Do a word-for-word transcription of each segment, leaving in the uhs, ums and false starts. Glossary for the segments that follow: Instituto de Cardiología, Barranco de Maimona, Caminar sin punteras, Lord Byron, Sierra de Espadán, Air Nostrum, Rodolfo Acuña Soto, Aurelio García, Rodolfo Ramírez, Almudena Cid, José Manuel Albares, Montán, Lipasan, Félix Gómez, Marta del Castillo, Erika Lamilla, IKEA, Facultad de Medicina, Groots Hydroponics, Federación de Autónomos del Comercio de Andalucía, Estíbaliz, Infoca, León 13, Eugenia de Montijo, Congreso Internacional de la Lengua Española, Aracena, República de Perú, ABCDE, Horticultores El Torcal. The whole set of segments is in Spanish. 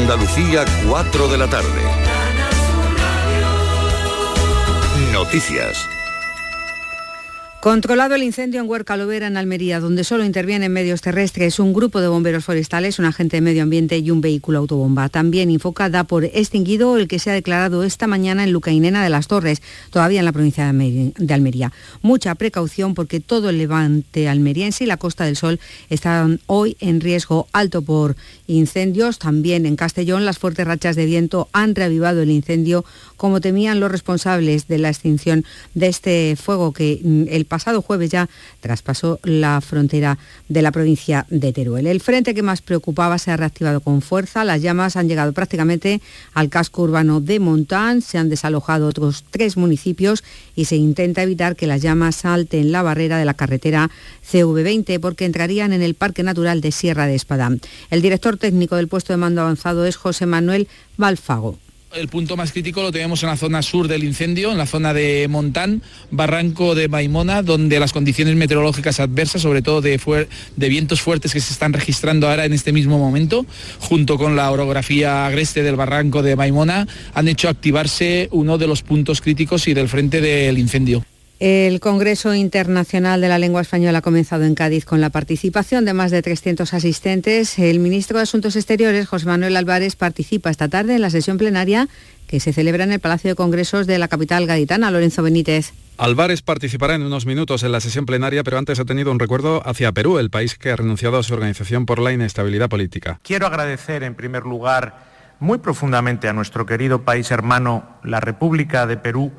Andalucía, cuatro de la tarde. Noticias. Controlado el incendio en Huércal-Overa, en Almería, donde solo intervienen medios terrestres, un grupo de bomberos forestales, un agente de medio ambiente y un vehículo autobomba. También Infoca da por extinguido el que se ha declarado esta mañana en Lucainena de las Torres, todavía en la provincia de Almería. Mucha precaución porque todo el levante almeriense y la Costa del Sol están hoy en riesgo alto por incendios. También en Castellón las fuertes rachas de viento han reavivado el incendio, como temían los responsables de la extinción de este fuego que el pasado jueves ya traspasó la frontera de la provincia de Teruel. El frente que más preocupaba se ha reactivado con fuerza. Las llamas han llegado prácticamente al casco urbano de Montán. Se han desalojado otros tres municipios y se intenta evitar que las llamas salten la barrera de la carretera C V veinte porque entrarían en el Parque Natural de Sierra de Espadán. El director técnico del puesto de mando avanzado es José Manuel Valfago. El punto más crítico lo tenemos en la zona sur del incendio, en la zona de Montán, Barranco de Maimona, donde las condiciones meteorológicas adversas, sobre todo de, fuer- de vientos fuertes que se están registrando ahora en este mismo momento, junto con la orografía agreste del Barranco de Maimona, han hecho activarse uno de los puntos críticos y del frente del incendio. El Congreso Internacional de la Lengua Española ha comenzado en Cádiz con la participación de más de trescientos asistentes. El ministro de Asuntos Exteriores, José Manuel Albares, participa esta tarde en la sesión plenaria que se celebra en el Palacio de Congresos de la capital gaditana. Lorenzo Benítez. Albares participará en unos minutos en la sesión plenaria, pero antes ha tenido un recuerdo hacia Perú, el país que ha renunciado a su organización por la inestabilidad política. Quiero agradecer en primer lugar muy profundamente a nuestro querido país hermano, la República de Perú,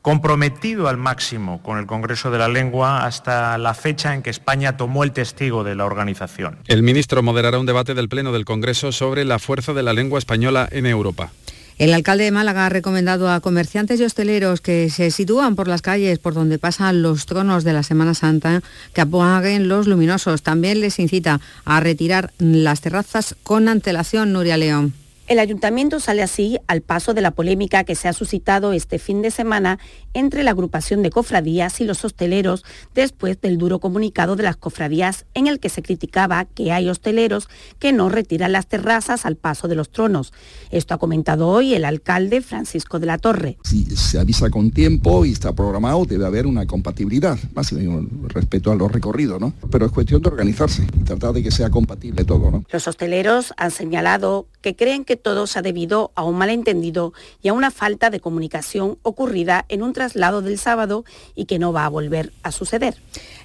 comprometido al máximo con el Congreso de la Lengua hasta la fecha en que España tomó el testigo de la organización. El ministro moderará un debate del Pleno del Congreso sobre la fuerza de la lengua española en Europa. El alcalde de Málaga ha recomendado a comerciantes y hosteleros que se sitúan por las calles por donde pasan los tronos de la Semana Santa que apaguen los luminosos. También les incita a retirar las terrazas con antelación. Nuria León. El ayuntamiento sale así al paso de la polémica que se ha suscitado este fin de semana entre la agrupación de cofradías y los hosteleros después del duro comunicado de las cofradías en el que se criticaba que hay hosteleros que no retiran las terrazas al paso de los tronos. Esto ha comentado hoy el alcalde Francisco de la Torre. Si se avisa con tiempo y está programado debe haber una compatibilidad, más respecto a los recorridos, ¿no? Pero es cuestión de organizarse y tratar de que sea compatible todo, ¿no? Los hosteleros han señalado que creen que todo se ha debido a un malentendido y a una falta de comunicación ocurrida en un traslado del sábado y que no va a volver a suceder.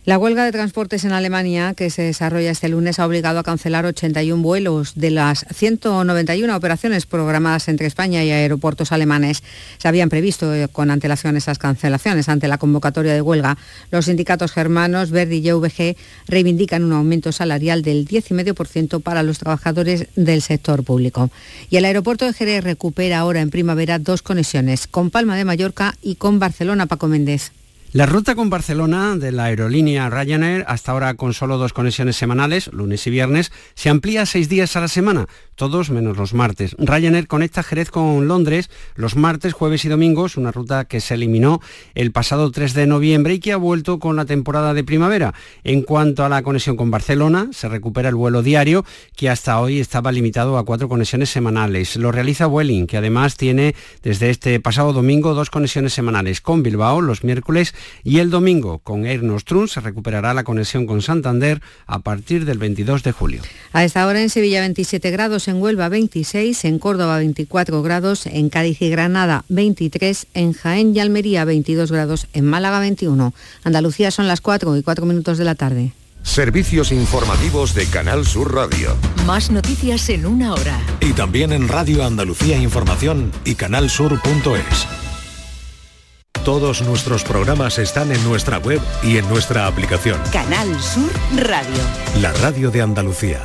La huelga de transportes en Alemania, que se desarrolla este lunes, ha obligado a cancelar ochenta y uno vuelos de las ciento noventa y una operaciones programadas entre España y aeropuertos alemanes. Se habían previsto con antelación esas cancelaciones ante la convocatoria de huelga. Los sindicatos germanos Verdi y U V G reivindican un aumento salarial del diez coma cinco por ciento para los trabajadores del sector público. Y el aeropuerto de Jerez recupera ahora en primavera dos conexiones, con Palma de Mallorca y con Barcelona. Paco Méndez. La ruta con Barcelona de la aerolínea Ryanair, hasta ahora con solo dos conexiones semanales, lunes y viernes, se amplía seis días a la semana, todos menos los martes. Ryanair conecta Jerez con Londres los martes, jueves y domingos, una ruta que se eliminó el pasado tres de noviembre y que ha vuelto con la temporada de primavera. En cuanto a la conexión con Barcelona, se recupera el vuelo diario, que hasta hoy estaba limitado a cuatro conexiones semanales. Lo realiza Vueling, que además tiene desde este pasado domingo dos conexiones semanales, con Bilbao los miércoles y el domingo. Con Air Nostrum se recuperará la conexión con Santander a partir del veintidós de julio. A esta hora en Sevilla veintisiete grados, en Huelva veintiséis, en Córdoba veinticuatro grados, en Cádiz y Granada veintitrés, en Jaén y Almería veintidós grados, en Málaga veintiuno. Andalucía son las cuatro y cuatro minutos de la tarde. Servicios informativos de Canal Sur Radio. Más noticias en una hora. Y también en Radio Andalucía Información y canal sur punto es. Todos nuestros programas están en nuestra web y en nuestra aplicación. Canal Sur Radio. La radio de Andalucía.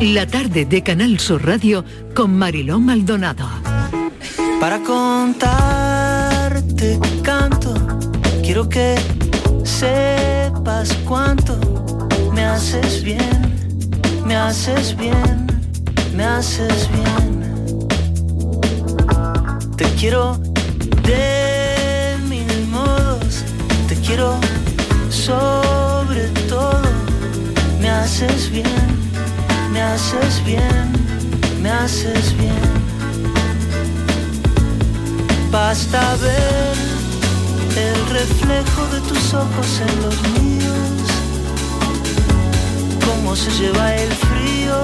La tarde de Canal Sur Radio con Mariló Maldonado. Para contarte canto, quiero que sepas cuánto me haces bien, me haces bien, me haces bien. Te quiero de mil modos, te quiero sobre todo. Me haces bien, me haces bien, me haces bien. Basta ver el reflejo de tus ojos en los míos, cómo se lleva el frío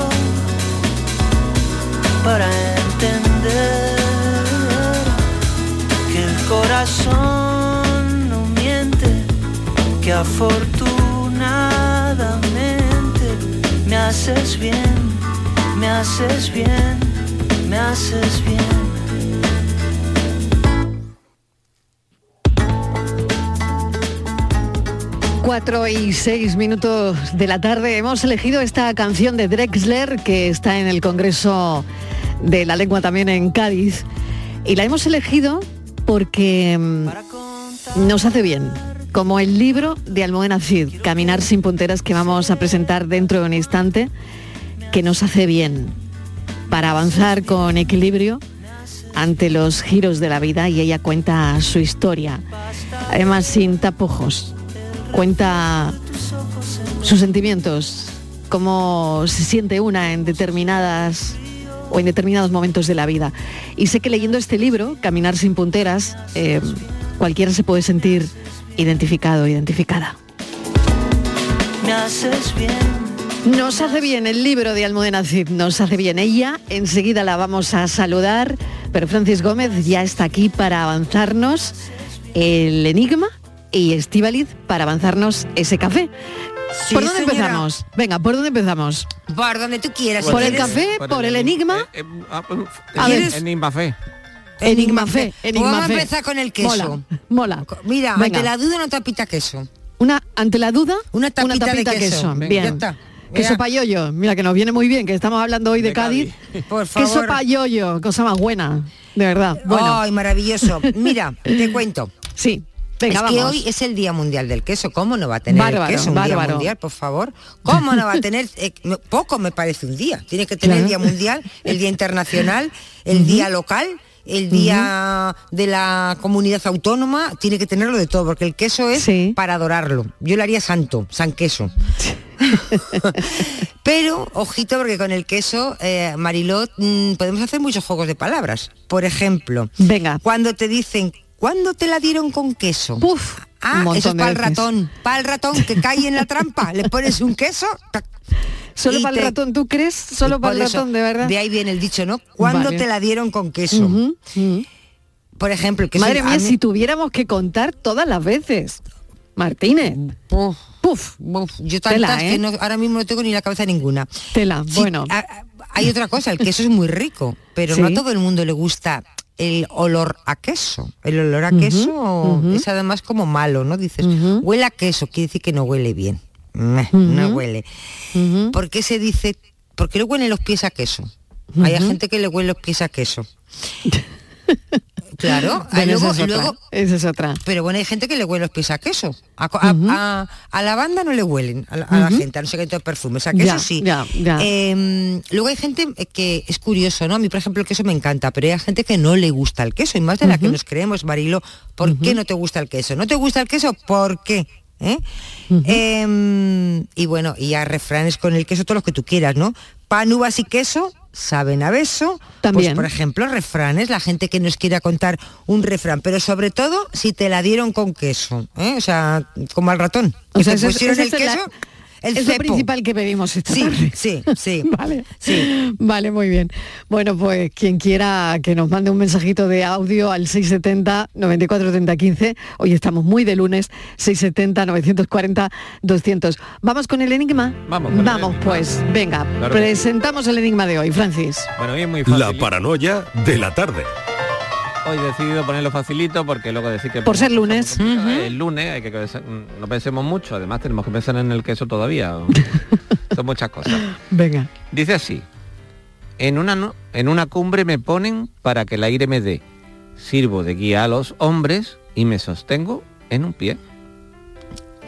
para entender. Corazón no miente, que afortunadamente me haces bien, me haces bien, me haces bien. Cuatro y seis minutos de la tarde. Hemos elegido esta canción de Drexler, que está en el Congreso de la Lengua también en Cádiz, y la hemos elegido porque nos hace bien, como el libro de Almudena Cid, Caminar sin punteras, que vamos a presentar dentro de un instante, que nos hace bien para avanzar con equilibrio ante los giros de la vida, y ella cuenta su historia, además sin tapujos, cuenta sus sentimientos, cómo se siente una en determinadas o en determinados momentos de la vida. Y sé que leyendo este libro, Caminar sin punteras, eh, cualquiera se puede sentir identificado, identificada. Me haces bien. Nos hace bien el libro de Almudena Cid, nos hace bien ella. Enseguida la vamos a saludar, pero Francis Gómez ya está aquí para avanzarnos el enigma y Estíbaliz para avanzarnos ese café. Sí, ¿Por dónde señora. empezamos? Venga, ¿por dónde empezamos? Por donde tú quieras. ¿Por el café? ¿Por, ¿Por el enigma? Eh, eh, a ver. Enigma fe. Enigma fe. Vamos a empezar con el queso. Mola. Mola. Mira, venga. Ante la duda una tapita queso. Una ante la duda una tapita, una tapita de queso. queso. Venga, bien. Ya está. Queso payoyo. Mira que nos viene muy bien, que estamos hablando hoy de, de Cádiz. Cádiz. Por favor. Queso payoyo, cosa más buena, de verdad. Bueno. Ay, maravilloso. Mira, te cuento. Sí. Venga, es vamos. Que hoy es el Día Mundial del Queso. ¿Cómo no va a tener bárbaro, el queso un bárbaro. Día mundial, por favor? ¿Cómo no va a tener? Eh, poco me parece un día. Tiene que tener claro. el Día Mundial, el Día Internacional, el uh-huh. Día Local, el Día uh-huh. de la Comunidad Autónoma. Tiene que tenerlo de todo, porque el queso es sí. para adorarlo. Yo lo haría santo, san queso. Pero, ojito, porque con el queso, eh, Mariló, mmm, podemos hacer muchos juegos de palabras. Por ejemplo, venga. cuando te dicen... ¿Cuándo te la dieron con queso? Puf, ah, eso es para el ratón, para el ratón que cae en la trampa, le pones un queso. Tac, solo para el te... ratón, ¿tú crees? Solo para el ratón, de verdad. De ahí viene el dicho, ¿no? ¿Cuándo vale. te la dieron con queso? Uh-huh, uh-huh. Por ejemplo, el queso. Madre mía, si tuviéramos que contar todas las veces. Martínez. Puf, puf. Puf. Yo tantas Tela, ¿eh? que no, ahora mismo no tengo ni la cabeza ninguna. Tela, sí, bueno. A, hay otra cosa, el queso es muy rico, pero ¿sí? no a todo el mundo le gusta. El olor a queso, el olor a queso uh-huh, uh-huh. es además como malo, ¿no? Dices, uh-huh. huele a queso, quiere decir que no huele bien, no uh-huh. huele. Uh-huh. ¿Por qué se dice, por qué le huelen los pies a queso? Uh-huh. Hay gente que le huele los pies a queso. Claro, bueno, luego, esa, es luego, otra. esa es otra. Pero bueno, hay gente que le huele los pies a queso. A, a, uh-huh. a, a lavanda no le huelen, a, a uh-huh. la gente, a no sé qué perfumes, a queso ya, sí. Ya, ya. Eh, luego hay gente que es curioso, ¿no? A mí, por ejemplo, el queso me encanta, pero hay gente que no le gusta el queso, y más de uh-huh. la que nos creemos, Mariló. ¿Por uh-huh. qué no te gusta el queso? ¿No te gusta el queso? ¿Por qué? ¿Eh? Uh-huh. Eh, y bueno, y a refranes con el queso, todos los que tú quieras, ¿no? Pan, uvas y queso... saben a beso, también. Pues por ejemplo refranes, la gente que nos quiera contar un refrán, pero sobre todo si te la dieron con queso, ¿eh? O sea, como al ratón, o que sea, te pusieron el queso, la, el es cepo. Lo principal que pedimos esta sí, tarde. Sí, sí, vale, sí. Vale, muy bien. Bueno, pues quien quiera que nos mande un mensajito de audio al seis setenta, noventa y cuatro, treinta, quince, hoy estamos muy de lunes, seis setenta, novecientos cuarenta, doscientos. ¿Vamos con el enigma? Vamos, con Vamos el enigma. Pues, venga, claro. Presentamos el enigma de hoy, Francis. Bueno, hoy es muy fácil. La paranoia de la tarde. Hoy he decidido ponerlo facilito porque luego decir que... Por ser lunes. Uh-huh. El lunes hay que pensar, no pensemos mucho, además tenemos que pensar en el queso todavía. Son muchas cosas. Venga. Dice así, en una, en una cumbre me ponen para que el aire me dé. Sirvo de guía a los hombres y me sostengo en un pie.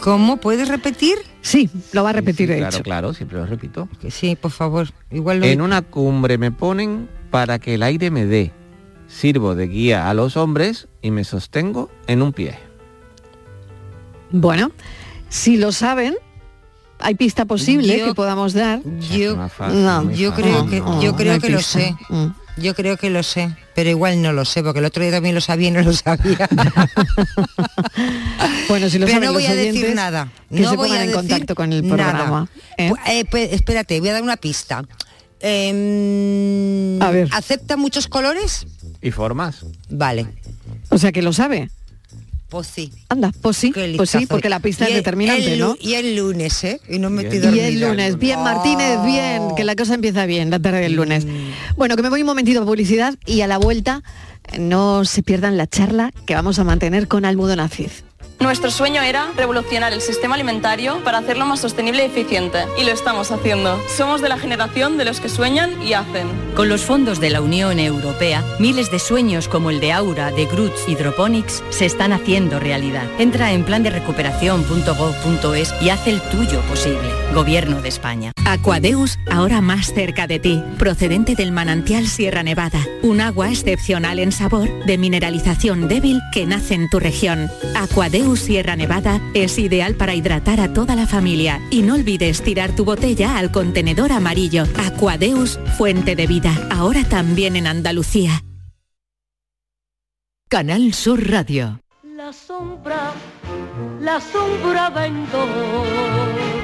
¿Cómo? ¿Puedes repetir? Sí, lo va a repetir, sí, sí, de claro, hecho. Claro, claro, siempre lo repito. Que sí, por favor. Igual lo... En una cumbre me ponen para que el aire me dé. sirvo de guía a los hombres y me sostengo en un pie. Bueno, si lo saben, hay pista posible yo, que podamos dar. Yo, fácil, no, yo creo que, no, yo creo no que lo sé. Mm. Yo creo que lo sé, pero igual no lo sé, porque el otro día también lo sabía y no lo sabía. Bueno, si lo pero saben, no voy los a decir nada. Que no se voy pongan a en contacto con el programa. ¿Eh? Eh, pues, espérate, voy a dar una pista. Eh, a ver. ¿Acepta muchos colores? Y formas. Vale. O sea que lo sabe. Pues sí. Anda, pues sí, pues sí, porque la pista y es el, determinante, el, ¿no? Y el lunes, ¿eh? Y no me estoy dormida. Y el lunes, bien, Martínez, bien, que la cosa empieza bien, la tarde del lunes. Mm. Bueno, que me voy un momentito a publicidad y a la vuelta no se pierdan la charla que vamos a mantener con Almudena Cid. Nuestro sueño era revolucionar el sistema alimentario para hacerlo más sostenible y eficiente. Y lo estamos haciendo. Somos de la generación de los que sueñan y hacen. Con los fondos de la Unión Europea, miles de sueños como el de Aura, de Groots Hydroponics, se están haciendo realidad. Entra en plan de recuperación punto gov punto es y haz el tuyo posible. Gobierno de España. Aquadeus, ahora más cerca de ti. Procedente del manantial Sierra Nevada. Un agua excepcional en sabor, de mineralización débil que nace en tu región. Aquadeus Sierra Nevada es ideal para hidratar a toda la familia y no olvides tirar tu botella al contenedor amarillo. Aquadeus, fuente de vida, ahora también en Andalucía. Canal Sur Radio. La sombra, la sombra vendó.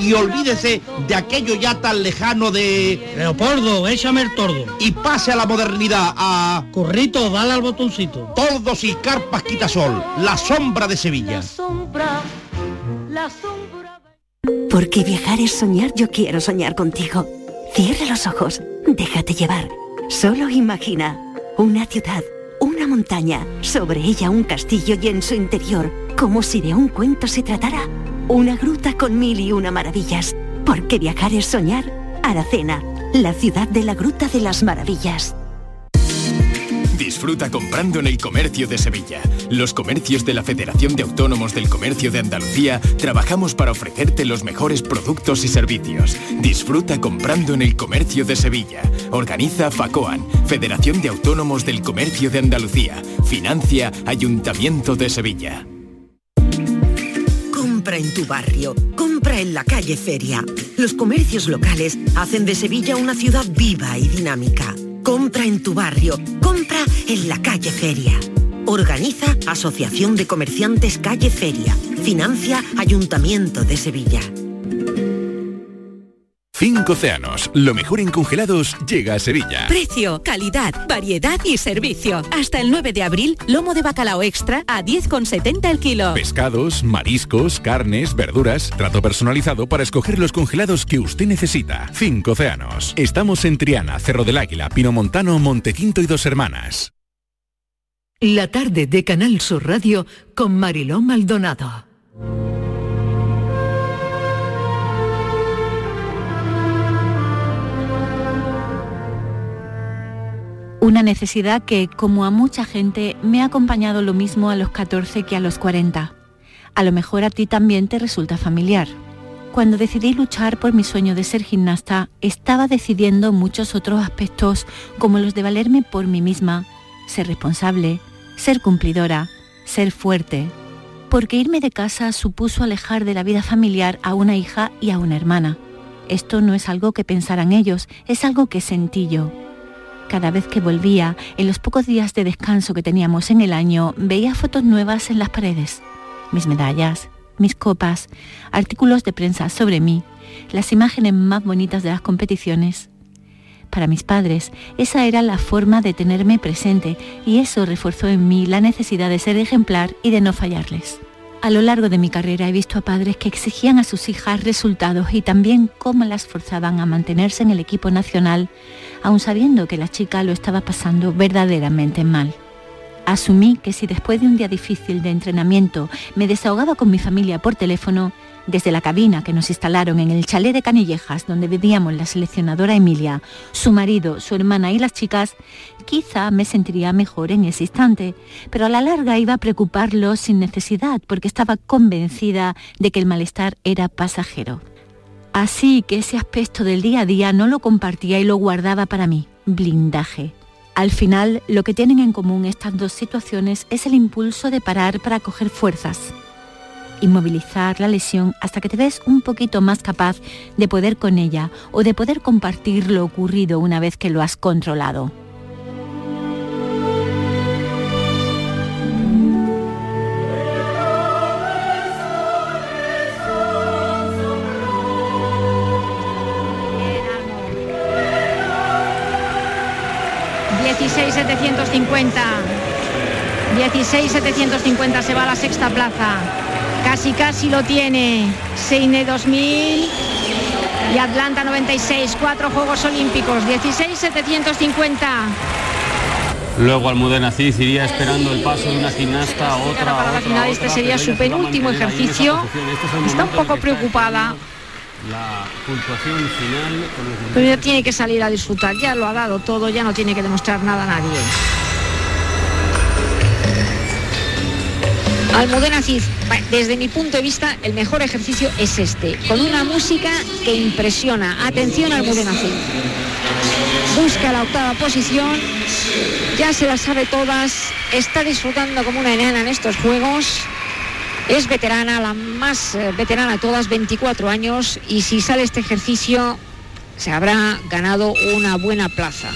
Y olvídese de aquello ya tan lejano de... Leopoldo, échame el tordo. Y pase a la modernidad, a... Corrito, dale al botoncito. Tordos y carpas Quitasol, la sombra de Sevilla. La sombra, la sombra... Porque viajar es soñar, yo quiero soñar contigo. Cierra los ojos, déjate llevar. Solo imagina una ciudad, una montaña, sobre ella un castillo y en su interior, como si de un cuento se tratara... Una gruta con mil y una maravillas. Porque viajar es soñar. Aracena, la ciudad de la Gruta de las Maravillas. Disfruta comprando en el comercio de Sevilla. Los comercios de la Federación de Autónomos del Comercio de Andalucía trabajamos para ofrecerte los mejores productos y servicios. Disfruta comprando en el comercio de Sevilla. Organiza FACOAN, Federación de Autónomos del Comercio de Andalucía. Financia Ayuntamiento de Sevilla. Compra en tu barrio, compra en la calle Feria. Los comercios locales hacen de Sevilla una ciudad viva y dinámica. Compra en tu barrio, compra en la calle Feria. Organiza Asociación de Comerciantes Calle Feria. Financia Ayuntamiento de Sevilla. Cinco Océanos, lo mejor en congelados llega a Sevilla. Precio, calidad, variedad y servicio. Hasta el nueve de abril, lomo de bacalao extra a diez con setenta el kilo. Pescados, mariscos, carnes, verduras. Trato personalizado para escoger los congelados que usted necesita. Cinco Océanos. Estamos en Triana, Cerro del Águila, Pinomontano, Montequinto y Dos Hermanas. La tarde de Canal Sur Radio con Mariló Maldonado. Una necesidad que, como a mucha gente, me ha acompañado lo mismo a los catorce que a los cuarenta. A lo mejor a ti también te resulta familiar. Cuando decidí luchar por mi sueño de ser gimnasta, estaba decidiendo muchos otros aspectos, como los de valerme por mí misma, ser responsable, ser cumplidora, ser fuerte. Porque irme de casa supuso alejar de la vida familiar a una hija y a una hermana. Esto no es algo que pensaran ellos, es algo que sentí yo. Cada vez que volvía, en los pocos días de descanso que teníamos en el año, veía fotos nuevas en las paredes. Mis medallas, mis copas, artículos de prensa sobre mí, las imágenes más bonitas de las competiciones. Para mis padres, esa era la forma de tenerme presente y eso reforzó en mí la necesidad de ser ejemplar y de no fallarles. A lo largo de mi carrera he visto a padres que exigían a sus hijas resultados y también cómo las forzaban a mantenerse en el equipo nacional, aun sabiendo que la chica lo estaba pasando verdaderamente mal. Asumí que si después de un día difícil de entrenamiento me desahogaba con mi familia por teléfono, desde la cabina que nos instalaron en el chalet de Canillejas, donde vivíamos la seleccionadora Emilia, su marido, su hermana y las chicas, quizá me sentiría mejor en ese instante, pero a la larga iba a preocuparlos sin necesidad, porque estaba convencida de que el malestar era pasajero. Así que ese aspecto del día a día no lo compartía y lo guardaba para mí, blindaje. Al final, lo que tienen en común estas dos situaciones es el impulso de parar para coger fuerzas, inmovilizar la lesión hasta que te ves un poquito más capaz de poder con ella o de poder compartir lo ocurrido una vez que lo has controlado. dieciséis setecientos cincuenta, dieciséis setecientos cincuenta, se va a la sexta plaza. Casi casi lo tiene Seine dos mil y Atlanta noventa y seis, cuatro Juegos Olímpicos, dieciséis setecientos cincuenta. Luego Almudena Cid iría esperando el paso de una gimnasta a otra. Para la final, este sería su penúltimo ejercicio. Está un poco preocupada. La puntuación final. Pero ya tiene que salir a disfrutar, ya lo ha dado todo, ya no tiene que demostrar nada a nadie. Almudena Cid, desde mi punto de vista, el mejor ejercicio es este, con una música que impresiona. Atención Almudena Cid. Busca la octava posición, ya se las sabe todas, está disfrutando como una enana en estos juegos. Es veterana, la más veterana de todas, veinticuatro años, y si sale este ejercicio se habrá ganado una buena plaza.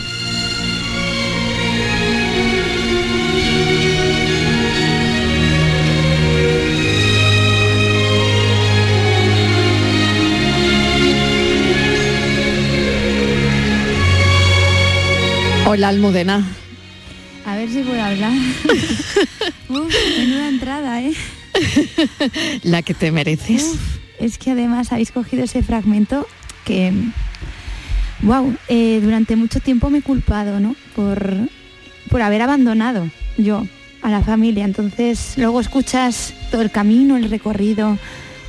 Hola Almudena. A ver si puedo hablar. Uf, menuda entrada, ¿eh? La que te mereces. Uf, es que además habéis cogido ese fragmento que, wow, eh, durante mucho tiempo me he culpado, ¿no? Por, por haber abandonado yo a la familia. Entonces luego escuchas todo el camino, el recorrido,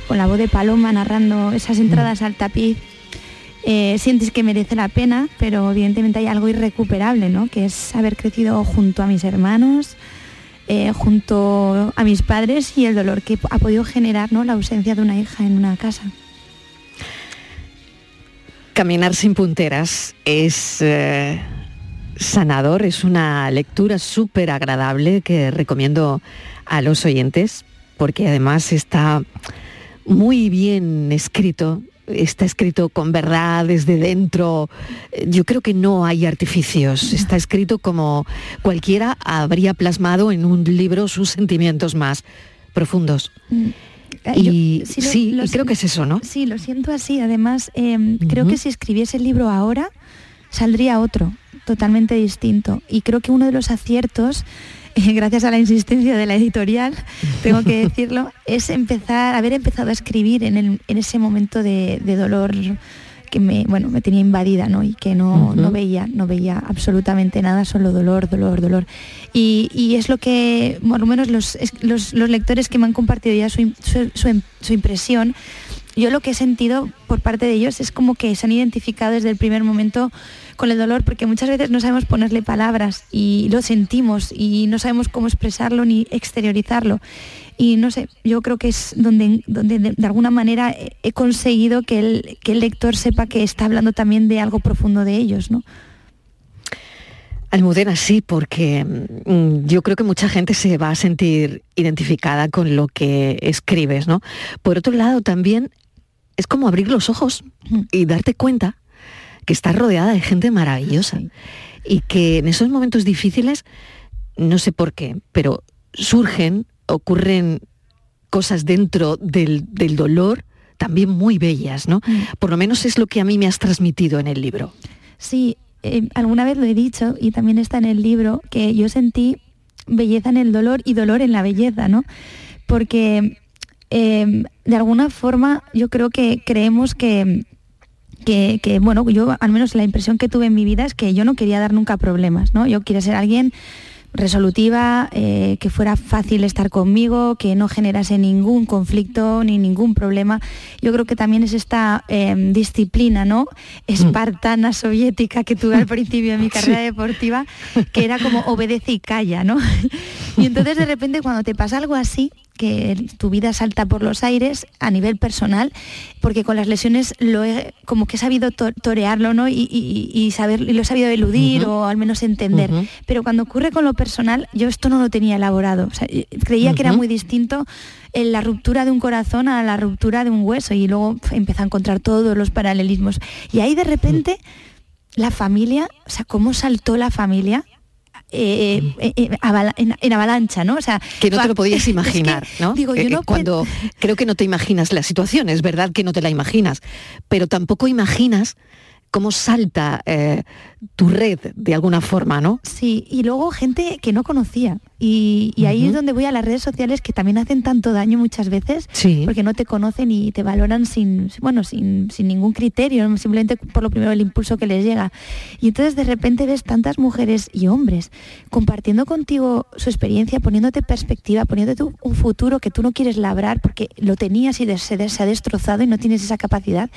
con la voz de Paloma narrando esas entradas al tapiz. Eh, sientes que merece la pena, pero evidentemente hay algo irrecuperable, ¿no? Que es haber crecido junto a mis hermanos, Eh, junto a mis padres, y el dolor que ha podido generar, ¿no?, la ausencia de una hija en una casa. Caminar sin punteras es eh, sanador, es una lectura súper agradable que recomiendo a los oyentes, porque además está muy bien escrito, está escrito con verdad, desde dentro. Yo creo que no hay artificios, está escrito como cualquiera habría plasmado en un libro sus sentimientos más profundos. Y Yo, sí, lo, sí lo, y creo que es eso, ¿no? Sí, lo siento así. Además, eh, uh-huh. creo que si escribiese el libro ahora, saldría otro, totalmente distinto. Y creo que uno de los aciertos, gracias a la insistencia de la editorial, tengo que decirlo, es empezar, haber empezado a escribir en, el, en ese momento de, de dolor que me, bueno, me tenía invadida, ¿no? Y que no, uh-huh. no veía, no veía absolutamente nada, solo dolor, dolor, dolor. Y, y es lo que, por lo menos los, los, los lectores que me han compartido ya su, su, su, su impresión, yo lo que he sentido por parte de ellos es como que se han identificado desde el primer momento con el dolor, porque muchas veces no sabemos ponerle palabras y lo sentimos y no sabemos cómo expresarlo ni exteriorizarlo. Y no sé, yo creo que es donde, donde de, de alguna manera he conseguido que el, que el lector sepa que está hablando también de algo profundo de ellos, ¿no? Almudena, sí, porque yo creo que mucha gente se va a sentir identificada con lo que escribes, ¿no? Por otro lado, también es como abrir los ojos y darte cuenta que estás rodeada de gente maravillosa, sí, y que en esos momentos difíciles, no sé por qué, pero surgen, ocurren cosas dentro del, del dolor también muy bellas, ¿no? Sí. Por lo menos es lo que a mí me has transmitido en el libro. Sí, eh, alguna vez lo he dicho y también está en el libro, que yo sentí belleza en el dolor y dolor en la belleza, ¿no? Porque eh, de alguna forma yo creo que creemos que... Que, que, bueno, yo al menos la impresión que tuve en mi vida es que yo no quería dar nunca problemas, ¿no? Yo quería ser alguien resolutiva, eh, que fuera fácil estar conmigo, que no generase ningún conflicto ni ningún problema. Yo creo que también es esta eh, disciplina, ¿no?, espartana, soviética, que tuve al principio en mi carrera sí. deportiva, que era como obedece y calla, ¿no? Y entonces de repente cuando te pasa algo así, que tu vida salta por los aires a nivel personal, porque con las lesiones lo he, como que he sabido to- torearlo, ¿no? Y, y, y, saber, y lo he sabido eludir, uh-huh. o al menos entender. Uh-huh. Pero cuando ocurre con lo personal, yo esto no lo tenía elaborado. O sea, creía uh-huh. que era muy distinto en la ruptura de un corazón a la ruptura de un hueso, y luego pff, empecé a encontrar todos los paralelismos. Y ahí de repente, uh-huh. la familia, o sea, cómo saltó la familia. Eh, eh, eh, avala- en, en avalancha, ¿no? O sea, que no te lo podías imaginar, es que, ¿no? Digo, yo no eh, cuando pe- creo que no te imaginas la situación, es verdad que no te la imaginas, pero tampoco imaginas cómo salta eh, tu red de alguna forma, ¿no? Sí, y luego gente que no conocía. Y, y ahí uh-huh. es donde voy a las redes sociales, que también hacen tanto daño muchas veces, sí. porque no te conocen y te valoran sin, bueno, sin, sin ningún criterio, simplemente por lo primero el impulso que les llega. Y entonces de repente ves tantas mujeres y hombres compartiendo contigo su experiencia, poniéndote perspectiva, poniéndote un futuro que tú no quieres labrar porque lo tenías y se, se ha destrozado y no tienes esa capacidad.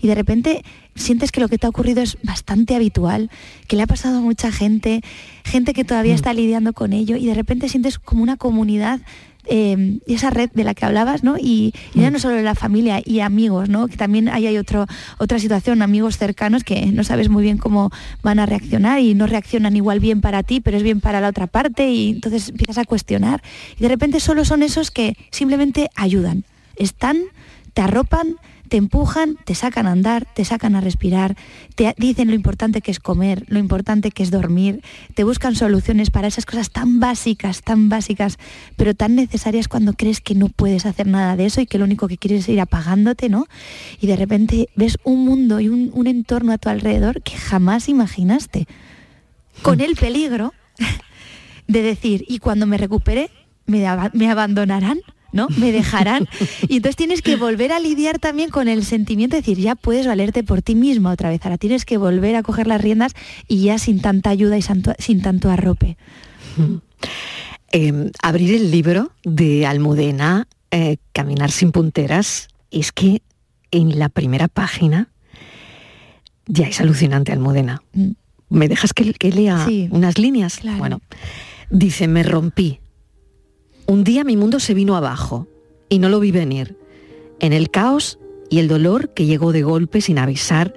Y de repente sientes que lo que te ha ocurrido es bastante habitual, que le ha pasado a mucha gente, gente que todavía uh-huh. está lidiando con ello, y de repente De repente sientes como una comunidad, eh, esa red de la que hablabas, ¿no? Y, y ya no solo la familia y amigos, ¿no? Que también ahí hay otro, otra situación, amigos cercanos que no sabes muy bien cómo van a reaccionar y no reaccionan igual bien para ti, pero es bien para la otra parte, y entonces empiezas a cuestionar. Y de repente solo son esos que simplemente ayudan, están, te arropan, te empujan, te sacan a andar, te sacan a respirar, te dicen lo importante que es comer, lo importante que es dormir, te buscan soluciones para esas cosas tan básicas, tan básicas, pero tan necesarias cuando crees que no puedes hacer nada de eso y que lo único que quieres es ir apagándote, ¿no? Y de repente ves un mundo y un, un entorno a tu alrededor que jamás imaginaste, con el peligro de decir, y cuando me recupere, me, ab- me abandonarán, ¿no? Me dejarán. Y entonces tienes que volver a lidiar también con el sentimiento de decir, ya puedes valerte por ti misma otra vez, ahora tienes que volver a coger las riendas y ya sin tanta ayuda y sin tanto arrope. Eh, abrir el libro de Almudena, eh, Caminar sin punteras, es que en la primera página ya es alucinante, Almudena. ¿Me dejas que, que lea sí, unas líneas? Claro. Bueno, dice, me rompí. Un día mi mundo se vino abajo y no lo vi venir. En el caos y el dolor que llegó de golpe sin avisar,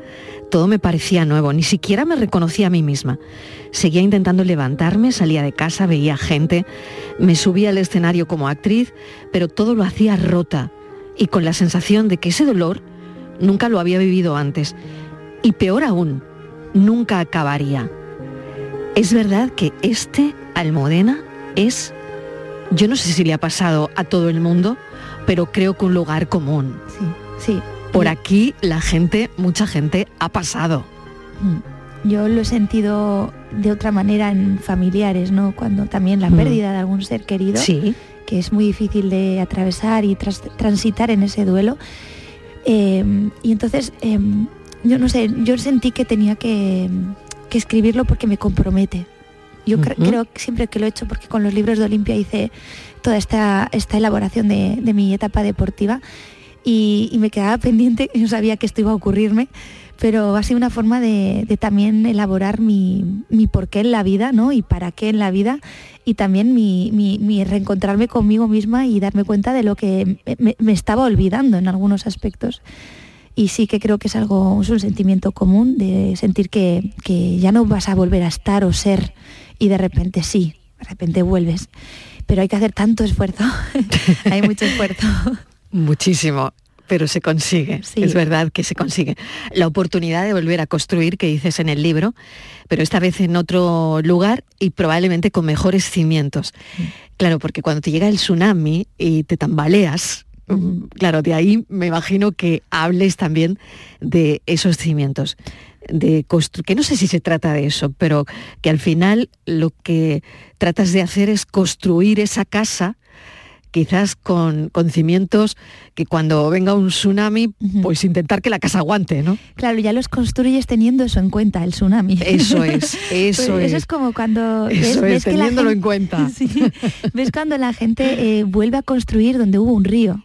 todo me parecía nuevo, ni siquiera me reconocía a mí misma. Seguía intentando levantarme, salía de casa, veía gente, me subía al escenario como actriz, pero todo lo hacía rota y con la sensación de que ese dolor nunca lo había vivido antes y peor aún, nunca acabaría. Es verdad que este Almudena es... Yo no sé si le ha pasado a todo el mundo, pero creo que un lugar común. Sí, sí. Por aquí la gente, mucha gente, ha pasado. Yo lo he sentido de otra manera en familiares, ¿no? Cuando también la pérdida de algún ser querido, sí. que es muy difícil de atravesar y tras- transitar en ese duelo. Eh, y entonces, eh, yo no sé, yo sentí que tenía que, que escribirlo porque me compromete. Yo cre- uh-huh. creo que siempre que lo he hecho, porque con los libros de Olimpia hice toda esta, esta elaboración de, de mi etapa deportiva y, y me quedaba pendiente, yo sabía que esto iba a ocurrirme, pero ha sido una forma de, de también elaborar mi, mi porqué en la vida, ¿no? Y para qué en la vida, y también mi, mi, mi reencontrarme conmigo misma y darme cuenta de lo que me, me estaba olvidando en algunos aspectos. Y sí que creo que es algo, es un sentimiento común de sentir que, que ya no vas a volver a estar o ser, y de repente sí, de repente vuelves. Pero hay que hacer tanto esfuerzo, hay mucho esfuerzo. Muchísimo, pero se consigue, sí. Es verdad que se consigue. La oportunidad de volver a construir, que dices en el libro, pero esta vez en otro lugar y probablemente con mejores cimientos. Claro, porque cuando te llega el tsunami y te tambaleas... Claro, de ahí me imagino que hables también de esos cimientos, de constru- que no sé si se trata de eso, pero que al final lo que tratas de hacer es construir esa casa quizás con, con cimientos que cuando venga un tsunami, uh-huh. pues intentar que la casa aguante, ¿no? Claro, ya los construyes teniendo eso en cuenta, el tsunami. Eso es, eso pues es. Eso es como cuando... Eso ves, es, ves teniéndolo que la gente, en cuenta. Sí, ves cuando la gente eh, vuelve a construir donde hubo un río.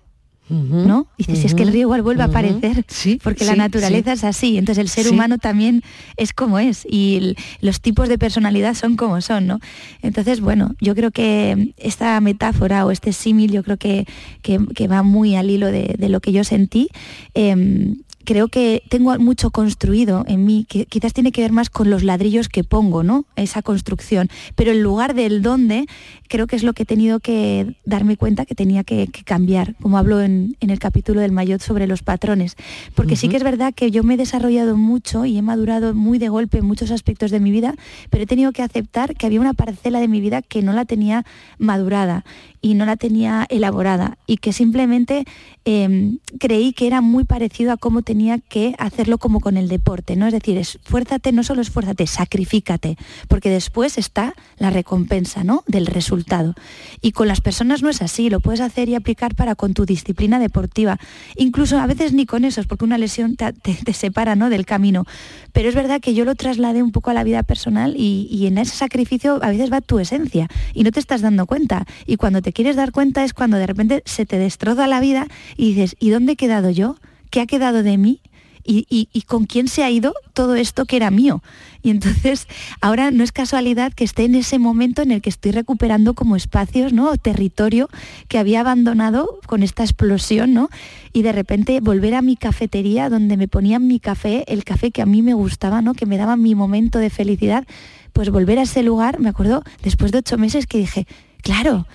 ¿No? Y dices, uh-huh. es que el río igual vuelve uh-huh. a aparecer, sí, porque sí, la naturaleza sí. es así, entonces el ser sí. humano también es como es, y el, los tipos de personalidad son como son, ¿no? Entonces, bueno, yo creo que esta metáfora o este símil, yo creo que, que, que va muy al hilo de, de lo que yo sentí. Eh, Creo que tengo mucho construido en mí, que quizás tiene que ver más con los ladrillos que pongo, ¿no? Esa construcción. Pero en lugar del dónde, creo que es lo que he tenido que darme cuenta que tenía que, que cambiar, como hablo en, en el capítulo del Maillot sobre los patrones. Porque uh-huh. sí que es verdad que yo me he desarrollado mucho y he madurado muy de golpe en muchos aspectos de mi vida, pero he tenido que aceptar que había una parcela de mi vida que no la tenía madurada y no la tenía elaborada, y que simplemente eh, creí que era muy parecido a cómo tenía que hacerlo como con el deporte, ¿no? Es decir, esfuérzate, no solo esfuérzate, sacrifícate, porque después está la recompensa, ¿no?, del resultado. Y con las personas no es así, lo puedes hacer y aplicar para con tu disciplina deportiva, incluso a veces ni con esos, porque una lesión te, te, te separa, ¿no?, del camino. Pero es verdad que yo lo trasladé un poco a la vida personal, y, y en ese sacrificio a veces va tu esencia y no te estás dando cuenta, y cuando te quieres dar cuenta es cuando de repente se te destroza la vida y dices, ¿y dónde he quedado yo? ¿Qué ha quedado de mí? ¿Y, y, y con quién se ha ido todo esto que era mío? Y entonces ahora no es casualidad que esté en ese momento en el que estoy recuperando como espacios, ¿no?, o territorio que había abandonado con esta explosión, ¿no? Y de repente volver a mi cafetería donde me ponían mi café, el café que a mí me gustaba, ¿no?, que me daba mi momento de felicidad, pues volver a ese lugar. Me acuerdo después de ocho meses que dije, claro,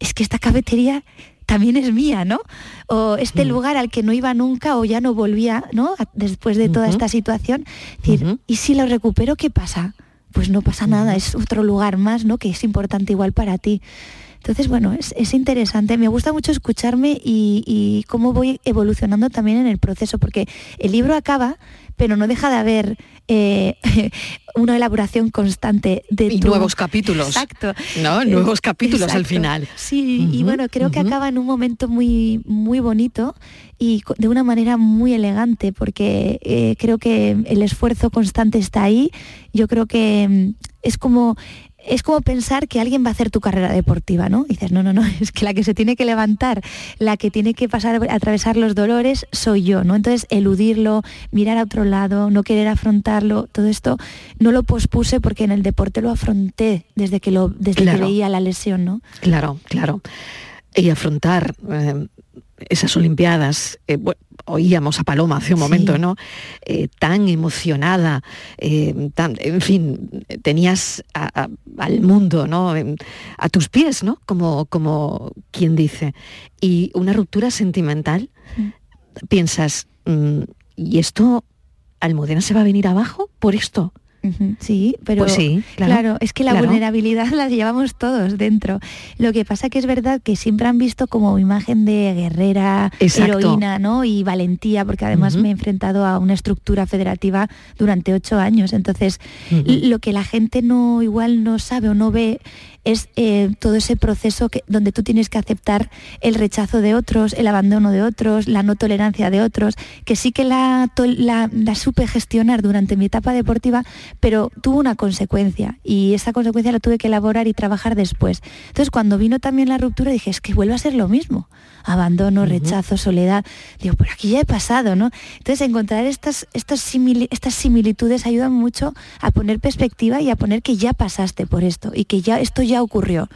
es que esta cafetería también es mía, ¿no? O este uh-huh. lugar al que no iba nunca o ya no volvía, ¿no?, después de toda uh-huh. esta situación. Es decir, uh-huh. ¿y si lo recupero, qué pasa? Pues no pasa uh-huh. nada, es otro lugar más, ¿no?, que es importante igual para ti. Entonces, bueno, es, es interesante. Me gusta mucho escucharme y, y cómo voy evolucionando también en el proceso, porque el libro acaba, pero no deja de haber eh, una elaboración constante de y tu... nuevos capítulos. Exacto. No, nuevos capítulos. Exacto. Al final. Sí, uh-huh, y bueno, creo uh-huh. que acaba en un momento muy, muy bonito y de una manera muy elegante, porque eh, creo que el esfuerzo constante está ahí. Yo creo que es como... Es como pensar que alguien va a hacer tu carrera deportiva, ¿no? Y dices, no, no, no, es que la que se tiene que levantar, la que tiene que pasar, atravesar los dolores, soy yo, ¿no? Entonces, eludirlo, mirar a otro lado, no querer afrontarlo, todo esto no lo pospuse porque en el deporte lo afronté desde que lo, desde claro. que veía la lesión, ¿no? Claro, claro. Y afrontar eh, esas Olimpiadas, eh, bueno, oíamos a Paloma hace un momento, sí. ¿no? Eh, tan emocionada, eh, tan, en fin, tenías a, a, al mundo, ¿no?, a tus pies, ¿no?, como, como quien dice. Y una ruptura sentimental, mm. piensas, mm, ¿y esto, Almudena se va a venir abajo por esto? Sí, pero pues sí, claro, claro, es que la claro. vulnerabilidad la llevamos todos dentro. Lo que pasa que es verdad que siempre han visto como imagen de guerrera, exacto. heroína, ¿no?, y valentía, porque además uh-huh. me he enfrentado a una estructura federativa durante ocho años. Entonces, uh-huh. lo que la gente no igual no sabe o no ve es eh, todo ese proceso que, donde tú tienes que aceptar el rechazo de otros, el abandono de otros, la no tolerancia de otros, que sí que la, la, la supe gestionar durante mi etapa deportiva, pero tuvo una consecuencia y esa consecuencia la tuve que elaborar y trabajar después. Entonces, cuando vino también la ruptura, dije, es que vuelve a ser lo mismo. Abandono, uh-huh. rechazo, soledad. Digo, por aquí ya he pasado, ¿no? Entonces, encontrar estas, estas, simili- estas similitudes ayudan mucho a poner perspectiva y a poner que ya pasaste por esto y que ya esto ya ocurrió.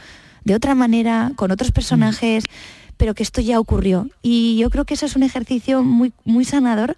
De otra manera, con otros personajes, uh-huh. pero que esto ya ocurrió. Y yo creo que eso es un ejercicio muy, muy sanador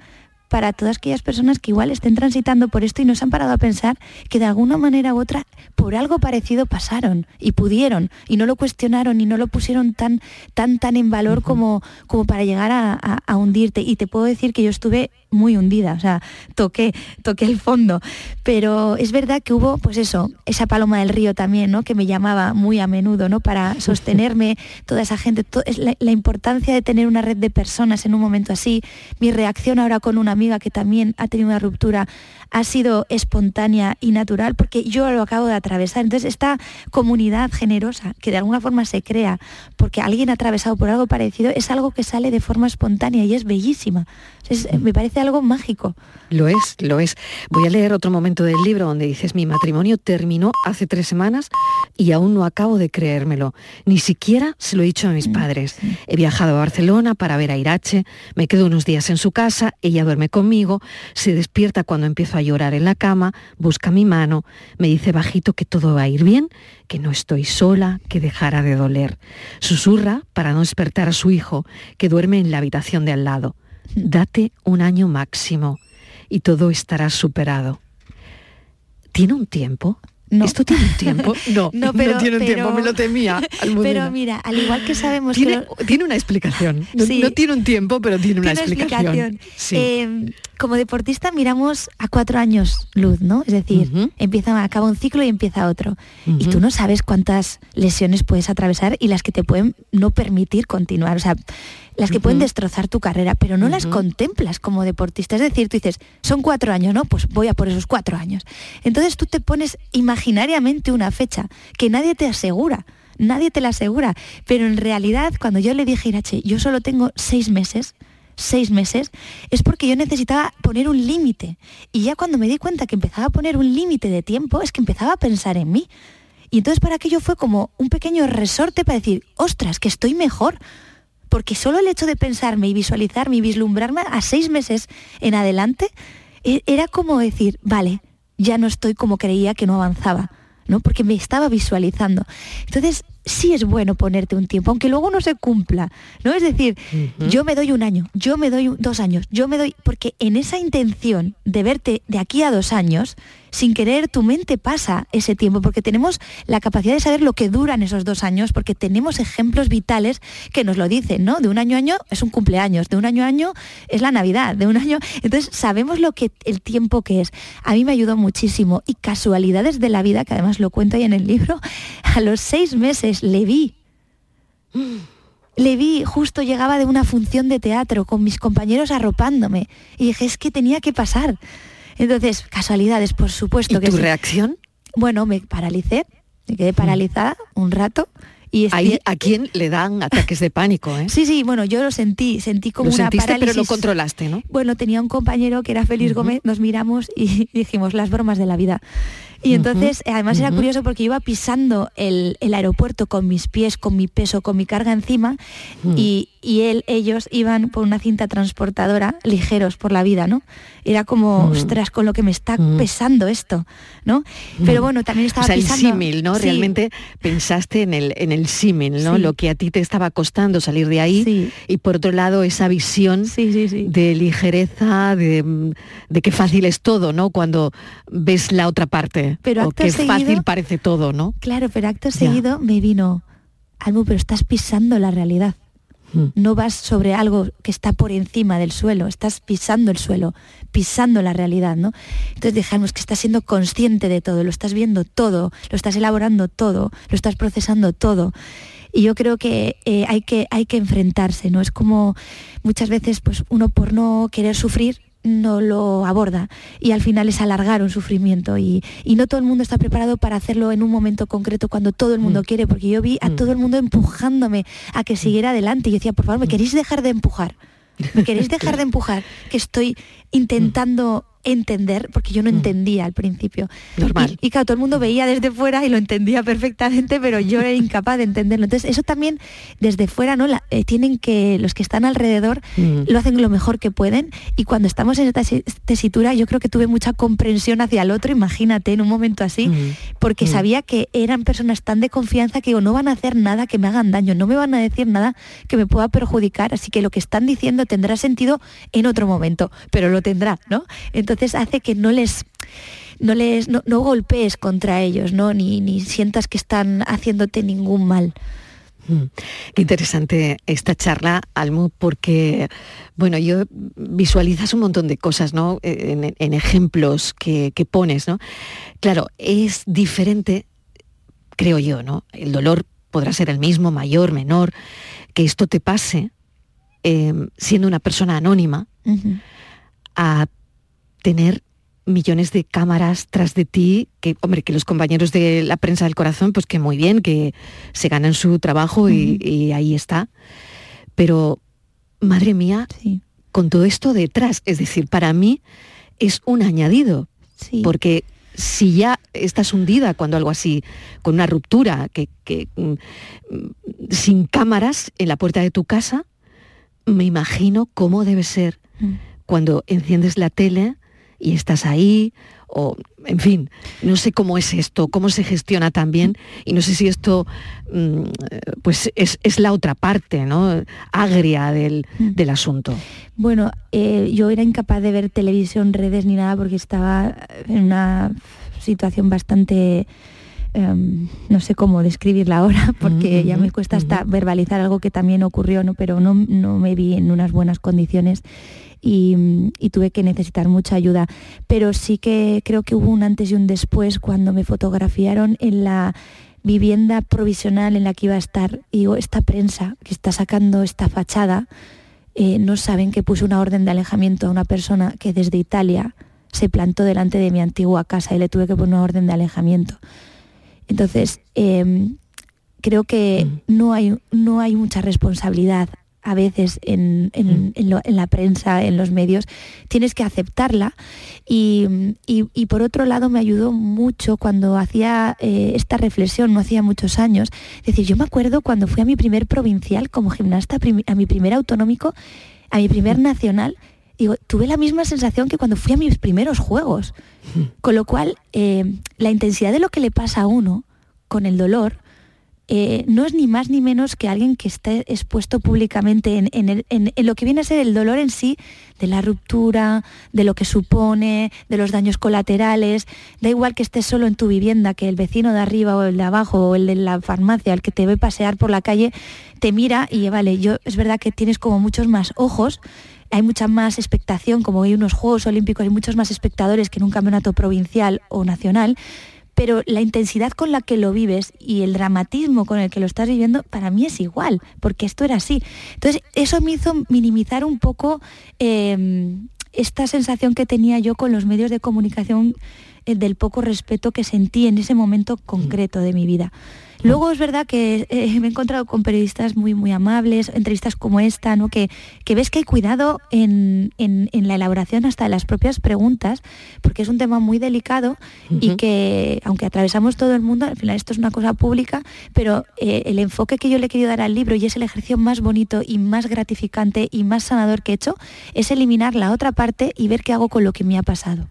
para todas aquellas personas que igual estén transitando por esto y no se han parado a pensar que de alguna manera u otra por algo parecido pasaron y pudieron y no lo cuestionaron y no lo pusieron tan tan tan en valor uh-huh. como, como para llegar a, a, a hundirte. Y te puedo decir que yo estuve muy hundida, o sea, toqué, toqué el fondo. Pero es verdad que hubo, pues eso, esa paloma del río también, ¿no?, que me llamaba muy a menudo, ¿no?, para sostenerme, toda esa gente, to- la, la importancia de tener una red de personas en un momento así, mi reacción ahora con una amiga que también ha tenido una ruptura, ha sido espontánea y natural, porque yo lo acabo de atravesar. Entonces, esta comunidad generosa que de alguna forma se crea porque alguien ha atravesado por algo parecido es algo que sale de forma espontánea y es bellísima. Es, me parece algo mágico. Lo es, lo es. Voy a leer otro momento del libro donde dices: mi matrimonio terminó hace tres semanas y aún no acabo de creérmelo. Ni siquiera se lo he dicho a mis padres. He viajado a Barcelona para ver a Irache, me quedo unos días en su casa, ella duerme conmigo, se despierta cuando empiezo a llorar en la cama, busca mi mano, me dice bajito que todo va a ir bien, que no estoy sola, que dejará de doler. Susurra para no despertar a su hijo, que duerme en la habitación de al lado. Date un año máximo y todo estará superado. ¿Tiene un tiempo? No. ¿Esto tiene un tiempo? No, no, pero, no tiene un pero, tiempo, me lo temía, Almudena. Pero mira, al igual que sabemos tiene, que... Lo... Tiene una explicación. No, sí, no tiene un tiempo, pero tiene una tiene explicación. explicación. Sí. Eh, como deportista miramos a cuatro años luz, ¿no? Es decir, uh-huh. empieza, acaba un ciclo y empieza otro. Uh-huh. Y tú no sabes cuántas lesiones puedes atravesar y las que te pueden no permitir continuar. O sea, las que uh-huh. pueden destrozar tu carrera, pero no uh-huh. las contemplas como deportista. Es decir, tú dices, son cuatro años, ¿no? Pues voy a por esos cuatro años. Entonces tú te pones imaginariamente una fecha que nadie te asegura, nadie te la asegura. Pero en realidad, cuando yo le dije a Irache, yo solo tengo seis meses, seis meses, es porque yo necesitaba poner un límite. Y ya cuando me di cuenta que empezaba a poner un límite de tiempo, es que empezaba a pensar en mí. Y entonces para aquello fue como un pequeño resorte para decir, ostras, que estoy mejor. Porque solo el hecho de pensarme y visualizarme y vislumbrarme a seis meses en adelante era como decir, vale, ya no estoy como creía que no avanzaba, ¿no? Porque me estaba visualizando. Entonces, sí es bueno ponerte un tiempo, aunque luego no se cumpla, ¿no? Es decir, uh-huh. yo me doy un año, yo me doy dos años, yo me doy... Porque en esa intención de verte de aquí a dos años, sin querer tu mente pasa ese tiempo, porque tenemos la capacidad de saber lo que duran esos dos años, porque tenemos ejemplos vitales que nos lo dicen, ¿no? De un año a año es un cumpleaños, de un año a año es la Navidad, de un año... Entonces sabemos lo que el tiempo que es. A mí me ayudó muchísimo, y casualidades de la vida, que además lo cuento ahí en el libro, a los seis meses le vi. Le vi, justo llegaba de una función de teatro con mis compañeros arropándome, y dije, es que tenía que pasar. Entonces, casualidades, por supuesto. ¿Y que tu sí. reacción? Bueno, me paralicé, me quedé paralizada un rato. Y estoy... Ahí, ¿a quién le dan ataques de pánico? ¿eh? Sí, sí, bueno, yo lo sentí, sentí como lo una sentiste, parálisis. Pero lo controlaste, ¿no? Bueno, tenía un compañero que era Félix uh-huh. Gómez, nos miramos y dijimos, las bromas de la vida. Y entonces, uh-huh. además era uh-huh. curioso porque yo iba pisando el, el aeropuerto con mis pies, con mi peso, con mi carga encima, uh-huh. y... y él, ellos iban por una cinta transportadora, ligeros por la vida, ¿no? Era como, mm. ostras, con lo que me está mm. pesando esto, ¿no? Mm. Pero bueno, también estaba pensando... O sea, pisando... el símil, ¿no? Sí. Realmente pensaste en el, en el símil, ¿no? Sí. Lo que a ti te estaba costando salir de ahí, sí. y por otro lado esa visión sí, sí, sí. de ligereza, de, de qué fácil es todo, ¿no? Cuando ves la otra parte, pero o acto qué seguido, fácil parece todo, ¿no? Claro, pero acto ya. seguido me vino, Almu, pero estás pisando la realidad. No vas sobre algo que está por encima del suelo, estás pisando el suelo, pisando la realidad, ¿no? Entonces dejamos que estás siendo consciente de todo, lo estás viendo todo, lo estás elaborando todo, lo estás procesando todo. Y yo creo que, eh, hay que hay que enfrentarse, ¿no? Es como muchas veces pues uno por no querer sufrir no lo aborda, y al final es alargar un sufrimiento, y, y no todo el mundo está preparado para hacerlo en un momento concreto cuando todo el mundo mm. quiere, porque yo vi a mm. todo el mundo empujándome a que siguiera adelante, y yo decía, por favor, ¿me queréis dejar de empujar? ¿Me queréis dejar de empujar? Que estoy intentando entender, porque yo no entendía al principio. Normal. Y, y claro, todo el mundo veía desde fuera y lo entendía perfectamente, pero yo era incapaz de entenderlo. Entonces, eso también, desde fuera, ¿no? La, eh, tienen que, los que están alrededor, mm. lo hacen lo mejor que pueden, y cuando estamos en esta tesitura, yo creo que tuve mucha comprensión hacia el otro, imagínate, en un momento así, mm. porque mm. sabía que eran personas tan de confianza que digo, no van a hacer nada que me hagan daño, no me van a decir nada que me pueda perjudicar, así que lo que están diciendo tendrá sentido en otro momento, pero lo tendrá, ¿no? Entonces, Entonces hace que no les, no les, no, no golpees contra ellos, ¿no? Ni, ni sientas que están haciéndote ningún mal. Mm. Qué interesante esta charla, Almu, porque bueno, yo visualizas un montón de cosas, ¿no? En, en ejemplos que, que pones, ¿no? Claro, es diferente, creo yo, ¿no? El dolor podrá ser el mismo, mayor, menor, que esto te pase eh, siendo una persona anónima. Uh-huh. a tener millones de cámaras tras de ti, que, hombre, que los compañeros de la prensa del corazón, pues que muy bien, que se ganan su trabajo, uh-huh. y, y ahí está. Pero, madre mía, sí. con todo esto detrás, es decir, para mí es un añadido, sí. porque si ya estás hundida cuando algo así, con una ruptura, que, que sin cámaras en la puerta de tu casa, me imagino cómo debe ser mm. cuando enciendes la tele y estás ahí, o en fin, no sé cómo es esto, cómo se gestiona también, y no sé si esto pues es, es la otra parte, ¿no?, agria del, del asunto. Bueno, eh, yo era incapaz de ver televisión, redes ni nada, porque estaba en una situación bastante... Um, no sé cómo describirla ahora, porque mm-hmm, ya me cuesta hasta mm-hmm. verbalizar algo que también ocurrió, ¿no? Pero no, no me vi en unas buenas condiciones y, y tuve que necesitar mucha ayuda. Pero sí que creo que hubo un antes y un después cuando me fotografiaron en la vivienda provisional en la que iba a estar. Y digo, esta prensa que está sacando esta fachada, eh, no saben que puse una orden de alejamiento a una persona que desde Italia se plantó delante de mi antigua casa y le tuve que poner una orden de alejamiento. Entonces, eh, creo que no hay, no hay mucha responsabilidad a veces en, en, en, lo, en la prensa, en los medios. Tienes que aceptarla. Y, y, y por otro lado, me ayudó mucho cuando hacía eh, esta reflexión, no hacía muchos años. Es decir, yo me acuerdo cuando fui a mi primer provincial como gimnasta, a mi primer autonómico, a mi primer nacional, digo, tuve la misma sensación que cuando fui a mis primeros juegos. Con lo cual, eh, la intensidad de lo que le pasa a uno con el dolor eh, no es ni más ni menos que alguien que esté expuesto públicamente en, en, el, en, en lo que viene a ser el dolor en sí, de la ruptura, de lo que supone, de los daños colaterales. Da igual que estés solo en tu vivienda, que el vecino de arriba o el de abajo o el de la farmacia, el que te ve pasear por la calle, te mira y vale, yo es verdad que tienes como muchos más ojos, hay mucha más expectación, como hay unos Juegos Olímpicos, hay muchos más espectadores que en un campeonato provincial o nacional, pero la intensidad con la que lo vives y el dramatismo con el que lo estás viviendo, para mí es igual, porque esto era así. Entonces, eso me hizo minimizar un poco eh, esta sensación que tenía yo con los medios de comunicación, eh, del poco respeto que sentí en ese momento concreto de mi vida. Luego es verdad que eh, me he encontrado con periodistas muy muy amables, entrevistas como esta, ¿no? que, que ves que hay cuidado en, en, en la elaboración hasta de las propias preguntas, porque es un tema muy delicado uh-huh. y que, aunque atravesamos todo el mundo, al final esto es una cosa pública, pero eh, el enfoque que yo le he querido dar al libro, y es el ejercicio más bonito y más gratificante y más sanador que he hecho, es eliminar la otra parte y ver qué hago con lo que me ha pasado.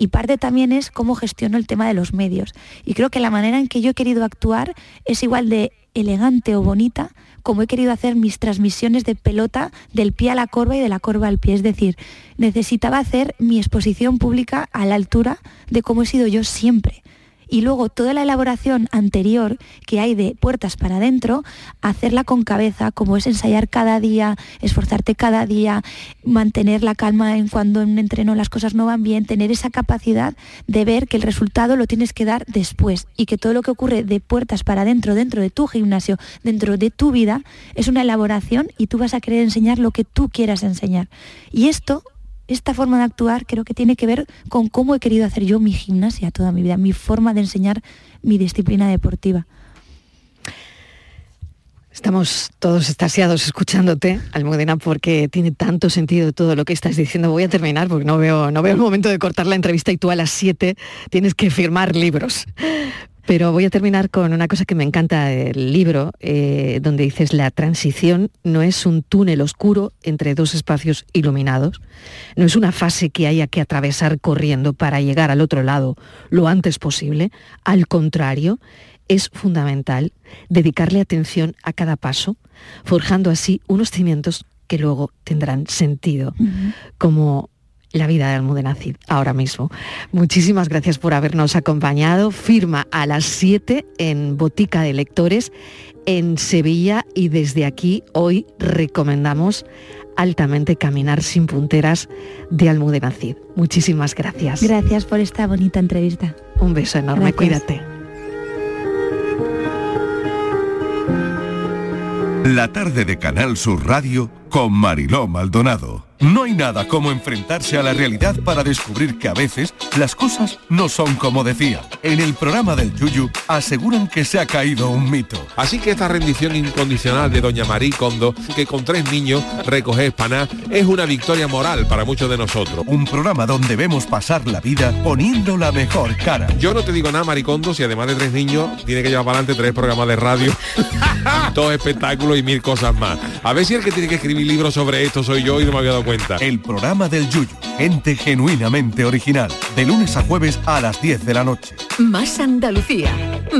Y parte también es cómo gestiono el tema de los medios. Y creo que la manera en que yo he querido actuar es igual de elegante o bonita como he querido hacer mis transmisiones de pelota del pie a la corva y de la corva al pie. Es decir, necesitaba hacer mi exposición pública a la altura de cómo he sido yo siempre. Y luego toda la elaboración anterior que hay de puertas para adentro, hacerla con cabeza, como es ensayar cada día, esforzarte cada día, mantener la calma en cuando en un entreno las cosas no van bien, tener esa capacidad de ver que el resultado lo tienes que dar después y que todo lo que ocurre de puertas para adentro, dentro de tu gimnasio, dentro de tu vida, es una elaboración y tú vas a querer enseñar lo que tú quieras enseñar. Y esto... Esta forma de actuar creo que tiene que ver con cómo he querido hacer yo mi gimnasia toda mi vida, mi forma de enseñar mi disciplina deportiva. Estamos todos extasiados escuchándote, Almudena, porque tiene tanto sentido todo lo que estás diciendo. Voy a terminar porque no veo, no veo el momento de cortar la entrevista y tú a las siete tienes que firmar libros. Pero voy a terminar con una cosa que me encanta del libro, eh, donde dices: la transición no es un túnel oscuro entre dos espacios iluminados, no es una fase que haya que atravesar corriendo para llegar al otro lado lo antes posible. Al contrario, es fundamental dedicarle atención a cada paso, forjando así unos cimientos que luego tendrán sentido, uh-huh. como... la vida de Almudena Cid ahora mismo. Muchísimas gracias por habernos acompañado. Firma a las siete en Botica de Lectores en Sevilla, y desde aquí hoy recomendamos altamente Caminar sin punteras de Almudena Cid. Muchísimas gracias. Gracias por esta bonita entrevista. Un beso enorme, gracias. Cuídate. La tarde de Canal Sur Radio con Mariló Maldonado. No hay nada como enfrentarse a la realidad para descubrir que a veces las cosas no son como decía. En el programa del Yuyu aseguran que se ha caído un mito. Así que esta rendición incondicional de doña Marí Kondo, que con tres niños recoge espaná, es una victoria moral para muchos de nosotros. Un programa donde vemos pasar la vida poniendo la mejor cara. Yo no te digo nada, Marí Kondo, si además de tres niños tiene que llevar para adelante tres programas de radio, dos espectáculos y mil cosas más. A ver si el que tiene que escribir libros sobre esto soy yo y no me había dado cuenta. El programa del Yuyu, gente genuinamente original, de lunes a jueves a las diez de la noche. Más Andalucía,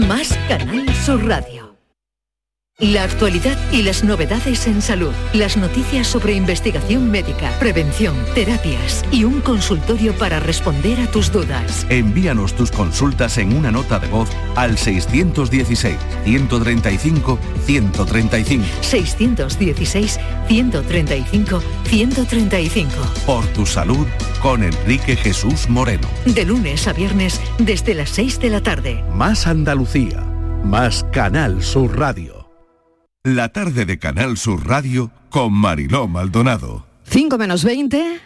más Canal Sur Radio. La actualidad y las novedades en salud, las noticias sobre investigación médica, prevención, terapias y un consultorio para responder a tus dudas. Envíanos tus consultas en una nota de voz al seiscientos dieciséis, ciento treinta y cinco, ciento treinta y cinco. seiscientos dieciséis, ciento treinta y cinco, ciento treinta y cinco. Por tu salud, con Enrique Jesús Moreno. De lunes a viernes, desde las seis de la tarde. Más Andalucía, más Canal Sur Radio. La tarde de Canal Sur Radio, con Mariló Maldonado. cinco menos veinte.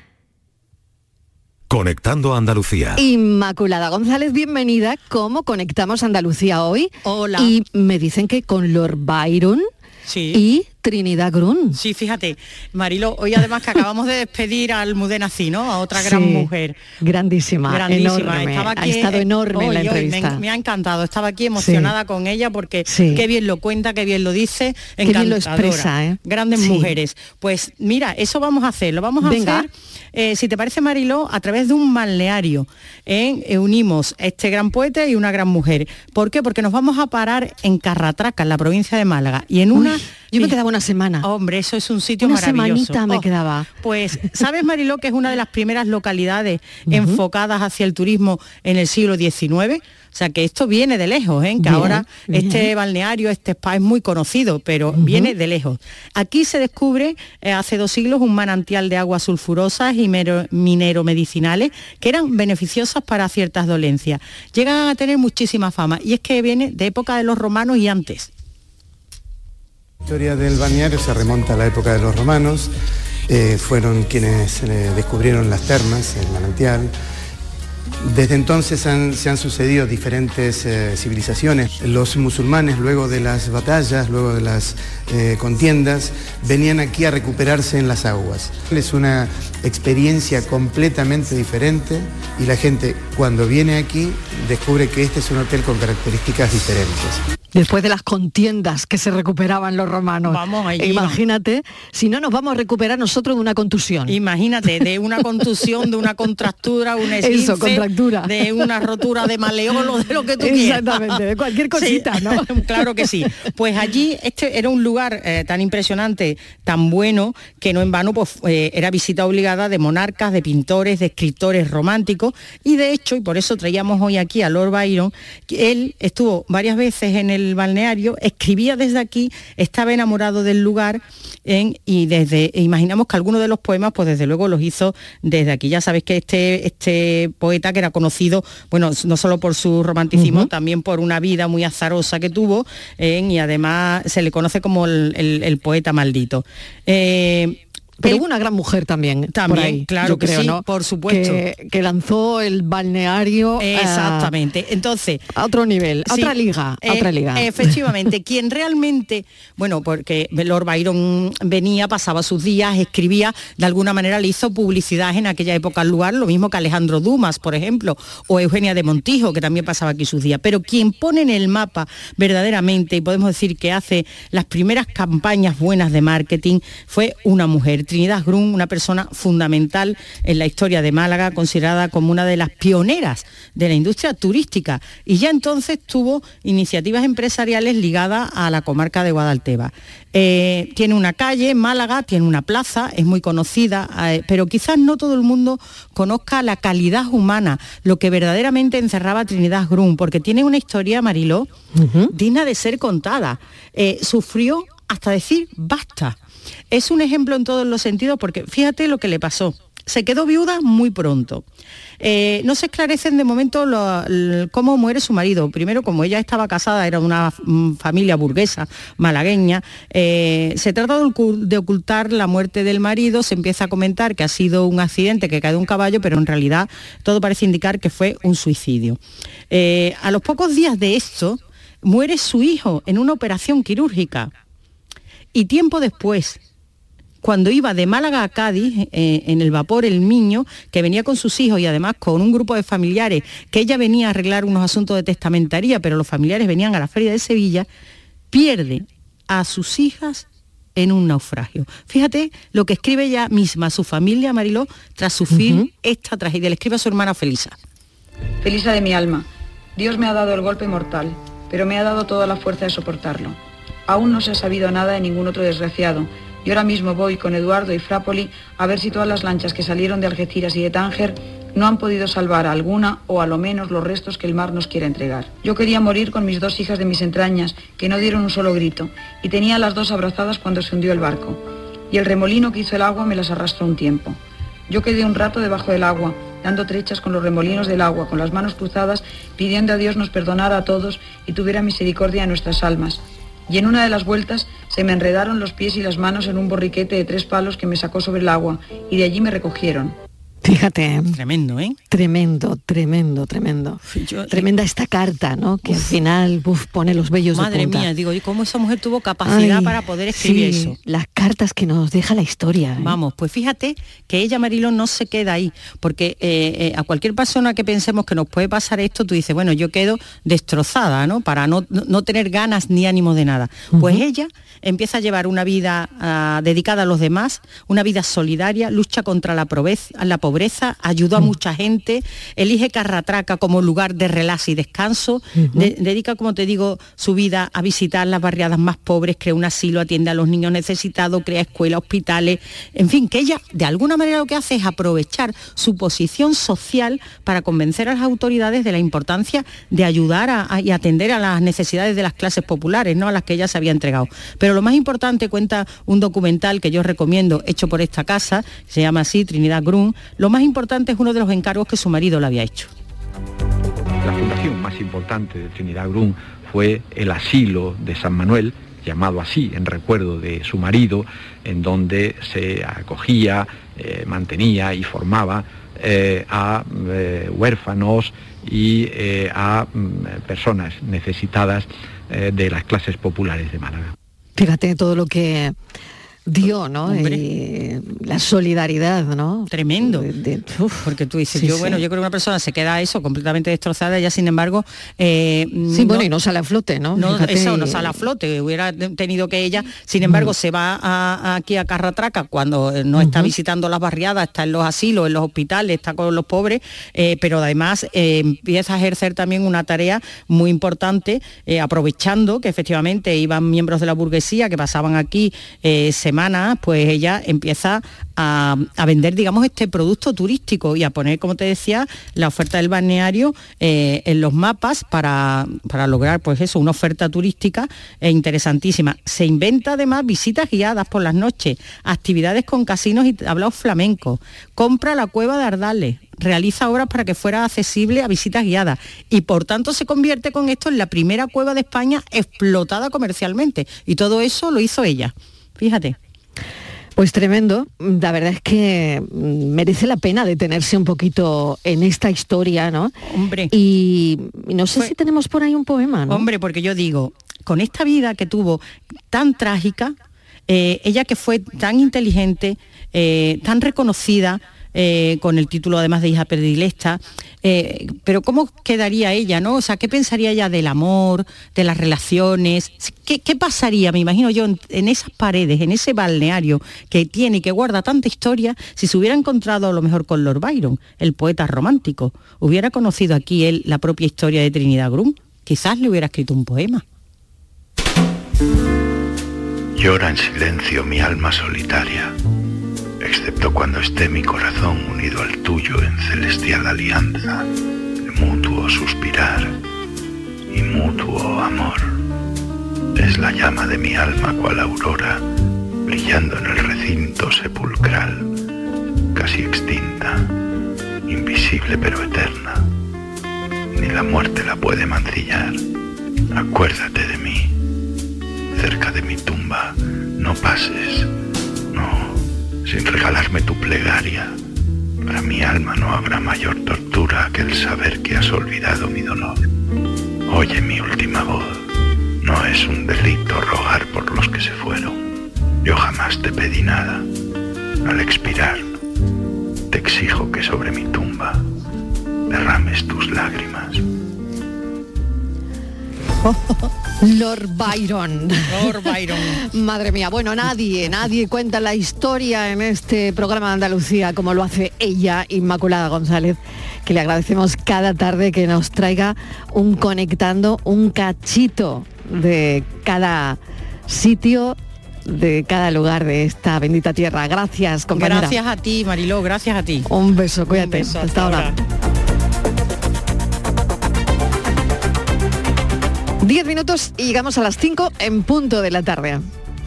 Conectando a Andalucía. Inmaculada González, bienvenida. ¿Cómo conectamos Andalucía hoy? Hola. Y me dicen que con Lord Byron. Sí. Y Trinidad Grun. Sí, fíjate, Marilo, hoy además que acabamos de despedir a Almudena Cid, ¿no? A otra gran sí, mujer. Grandísima, grandísima. Enorme. Aquí, ha estado enorme hoy, en la entrevista. Me, me ha encantado, estaba aquí emocionada sí. con ella porque sí. qué bien lo cuenta, qué bien lo dice, encantadora. Qué bien lo expresa, ¿eh? Grandes sí. mujeres. Pues mira, eso vamos a hacer, lo vamos a Venga. hacer, eh, si te parece, Marilo, a través de un balneario. ¿eh? Eh, unimos a este gran poeta y una gran mujer. ¿Por qué? Porque nos vamos a parar en Carratraca, en la provincia de Málaga, y en una... Uy, yo me quedaba una semana. Hombre, eso es un sitio una maravilloso. Una semanita me oh, quedaba. Pues, ¿sabes, Mariló, que es una de las primeras localidades uh-huh. enfocadas hacia el turismo en el siglo diecinueve? O sea, que esto viene de lejos, ¿eh? Que bien, ahora bien. Este balneario, este spa es muy conocido, pero uh-huh. viene de lejos. Aquí se descubre eh, hace dos siglos un manantial de aguas sulfurosas y mero, mineromedicinales que eran beneficiosas para ciertas dolencias. Llegan a tener muchísima fama y es que viene de época de los romanos y antes. La historia del balneario se remonta a la época de los romanos, eh, fueron quienes eh, descubrieron las termas, el manantial. Desde entonces han, se han sucedido diferentes eh, civilizaciones. Los musulmanes, luego de las batallas, luego de las eh, contiendas, venían aquí a recuperarse en las aguas. Es una experiencia completamente diferente y la gente, cuando viene aquí, descubre que este es un hotel con características diferentes. Después de las contiendas que se recuperaban los romanos. Vamos allí, imagínate, no. si no nos vamos a recuperar nosotros de una contusión. Imagínate, de una contusión, de una contractura, una esguince, Eso, contractura. de una rotura de maleolo, de lo que tú quieras. Exactamente, de cualquier cosita, sí, ¿no? Claro que sí. Pues allí este era un lugar eh, tan impresionante, tan bueno, que no en vano pues, eh, era visita obligada de monarcas, de pintores, de escritores románticos. Y de hecho, y por eso traíamos hoy aquí a Lord Byron, que él estuvo varias veces en el el balneario, escribía desde aquí, estaba enamorado del lugar en, y desde imaginamos que algunos de los poemas, pues desde luego los hizo desde aquí. Ya sabéis que este, este poeta que era conocido, bueno, no solo por su romanticismo, uh-huh. también por una vida muy azarosa que tuvo en, y además se le conoce como el, el, el poeta maldito. Eh, Pero hubo una gran mujer también, también por ahí, claro yo que creo, sí, ¿no? Por supuesto. Que, que lanzó el balneario. Exactamente. A, Entonces, a otro nivel, a sí, otra liga, a eh, otra liga. Efectivamente, quien realmente, bueno, porque Lord Byron venía, pasaba sus días, escribía, de alguna manera le hizo publicidad en aquella época al lugar, lo mismo que Alejandro Dumas, por ejemplo, o Eugenia de Montijo, que también pasaba aquí sus días. Pero quien pone en el mapa verdaderamente, y podemos decir que hace las primeras campañas buenas de marketing, fue una mujer. Trinidad Grun, una persona fundamental en la historia de Málaga, considerada como una de las pioneras de la industria turística, y ya entonces tuvo iniciativas empresariales ligadas a la comarca de Guadalteba. Eh, tiene una calle en Málaga, tiene una plaza, es muy conocida, eh, pero quizás no todo el mundo conozca la calidad humana, lo que verdaderamente encerraba Trinidad Grun, porque tiene una historia, Mariló, uh-huh. digna de ser contada. Eh, sufrió hasta decir basta. Es un ejemplo en todos los sentidos porque fíjate lo que le pasó. Se quedó viuda muy pronto. Eh, no se esclarecen de momento lo, lo, cómo muere su marido. Primero, como ella estaba casada, era una m, familia burguesa malagueña, eh, se trata de, de ocultar la muerte del marido. Se empieza a comentar que ha sido un accidente, que cae de un caballo, pero en realidad todo parece indicar que fue un suicidio. Eh, a los pocos días de esto, muere su hijo en una operación quirúrgica. Y tiempo después, cuando iba de Málaga a Cádiz, eh, en el vapor El Miño, que venía con sus hijos y además con un grupo de familiares, que ella venía a arreglar unos asuntos de testamentaría, pero los familiares venían a la Feria de Sevilla, pierde a sus hijas en un naufragio. Fíjate lo que escribe ella misma, su familia, Mariló, tras sufrir uh-huh. esta tragedia. Le escribe a su hermana Felisa. Felisa de mi alma, Dios me ha dado el golpe mortal, pero me ha dado toda la fuerza de soportarlo. Aún no se ha sabido nada de ningún otro desgraciado, y ahora mismo voy con Eduardo y Frápoli a ver si todas las lanchas que salieron de Algeciras y de Tánger no han podido salvar a alguna o a lo menos los restos que el mar nos quiere entregar. Yo quería morir con mis dos hijas de mis entrañas, que no dieron un solo grito, y tenía a las dos abrazadas cuando se hundió el barco, y el remolino que hizo el agua me las arrastró un tiempo. Yo quedé un rato debajo del agua, dando trechas con los remolinos del agua, con las manos cruzadas, pidiendo a Dios nos perdonara a todos y tuviera misericordia de nuestras almas. Y en una de las vueltas se me enredaron los pies y las manos en un borriquete de tres palos que me sacó sobre el agua, y de allí me recogieron. Fíjate. Tremendo, ¿eh? Tremendo, tremendo, tremendo. Yo, Tremenda esta carta, ¿no? Que uf, al final uf, pone los vellos de punta. Madre mía, digo, ¿y cómo esa mujer tuvo capacidad Ay, para poder escribir sí, eso? Las cartas que nos deja la historia. ¿eh? Vamos, pues fíjate que ella, Mariló, no se queda ahí. Porque eh, eh, a cualquier persona que pensemos que nos puede pasar esto, tú dices, bueno, yo quedo destrozada, ¿no? Para no, no tener ganas ni ánimo de nada. Pues uh-huh. ella empieza a llevar una vida uh, dedicada a los demás, una vida solidaria, lucha contra la pobreza, la pobreza Pobreza, ayudó a mucha gente, elige Carratraca como lugar de relax y descanso, uh-huh. de- dedica, como te digo, su vida a visitar las barriadas más pobres, crea un asilo, atiende a los niños necesitados, crea escuelas, hospitales, en fin, que ella de alguna manera lo que hace es aprovechar su posición social para convencer a las autoridades de la importancia de ayudar a, a, y atender a las necesidades de las clases populares, ¿no? A las que ella se había entregado. Pero lo más importante, cuenta un documental que yo recomiendo, hecho por esta casa, se llama así, Trinidad Grun. Lo más importante es uno de los encargos que su marido le había hecho. La fundación más importante de Trinidad Grun fue el asilo de San Manuel, llamado así en recuerdo de su marido, en donde se acogía, eh, mantenía y formaba eh, a eh, huérfanos y eh, a eh, personas necesitadas eh, de las clases populares de Málaga. Fíjate todo lo que dio, ¿no? Y la solidaridad, ¿no? Tremendo. De, de, porque tú dices, sí, yo sí. bueno, yo creo que una persona se queda eso, completamente destrozada, ya sin embargo... Eh, sí, no, bueno, y no sale a flote, ¿no? no Fíjate, eso, no sale a flote, hubiera tenido que ella, sin embargo, uh-huh. se va a, a aquí a Carratraca, cuando no está uh-huh. visitando las barriadas, está en los asilos, en los hospitales, está con los pobres, eh, pero además eh, empieza a ejercer también una tarea muy importante, eh, aprovechando que efectivamente iban miembros de la burguesía que pasaban aquí, eh, se semana, pues ella empieza a, a vender, digamos, este producto turístico y a poner, como te decía, la oferta del balneario eh, en los mapas para, para lograr, pues eso, una oferta turística eh, interesantísima. Se inventa además visitas guiadas por las noches, actividades con casinos y tablaos flamencos, compra la cueva de Ardales, realiza obras para que fuera accesible a visitas guiadas y por tanto se convierte con esto en la primera cueva de España explotada comercialmente, y todo eso lo hizo ella. Fíjate. Pues tremendo. La verdad es que merece la pena detenerse un poquito en esta historia, ¿no? Hombre. Y no sé pues, si tenemos por ahí un poema, ¿no? Hombre, porque yo digo, con esta vida que tuvo tan trágica, eh, ella que fue tan inteligente, eh, tan reconocida, Eh, con el título además de hija predilecta, eh, pero ¿cómo quedaría ella, no? O sea, ¿qué pensaría ella del amor, de las relaciones? ¿Qué, qué pasaría, me imagino yo, en, en esas paredes, en ese balneario que tiene y que guarda tanta historia, si se hubiera encontrado a lo mejor con Lord Byron, el poeta romántico? ¿Hubiera conocido aquí él la propia historia de Trinidad Grun? Quizás le hubiera escrito un poema. Llora en silencio mi alma solitaria, excepto cuando esté mi corazón unido al tuyo en celestial alianza, de mutuo suspirar y mutuo amor. Es la llama de mi alma cual aurora, brillando en el recinto sepulcral, casi extinta, invisible pero eterna. Ni la muerte la puede mancillar. Acuérdate de mí. Cerca de mi tumba no pases, no, sin regalarme tu plegaria. Para mi alma no habrá mayor tortura que el saber que has olvidado mi dolor. Oye mi última voz. No es un delito rogar por los que se fueron. Yo jamás te pedí nada. Al expirar, te exijo que sobre mi tumba derrames tus lágrimas. Lord Byron. Lord Byron. Madre mía, bueno, nadie, nadie cuenta la historia en este programa de Andalucía como lo hace ella, Inmaculada González, que le agradecemos cada tarde que nos traiga un conectando, un cachito de cada sitio, de cada lugar de esta bendita tierra. Gracias, compañera. Gracias a ti, Mariló, gracias a ti. Un beso, cuídate. Un beso, hasta, hasta ahora. ahora. Diez minutos y llegamos a las cinco en punto de la tarde.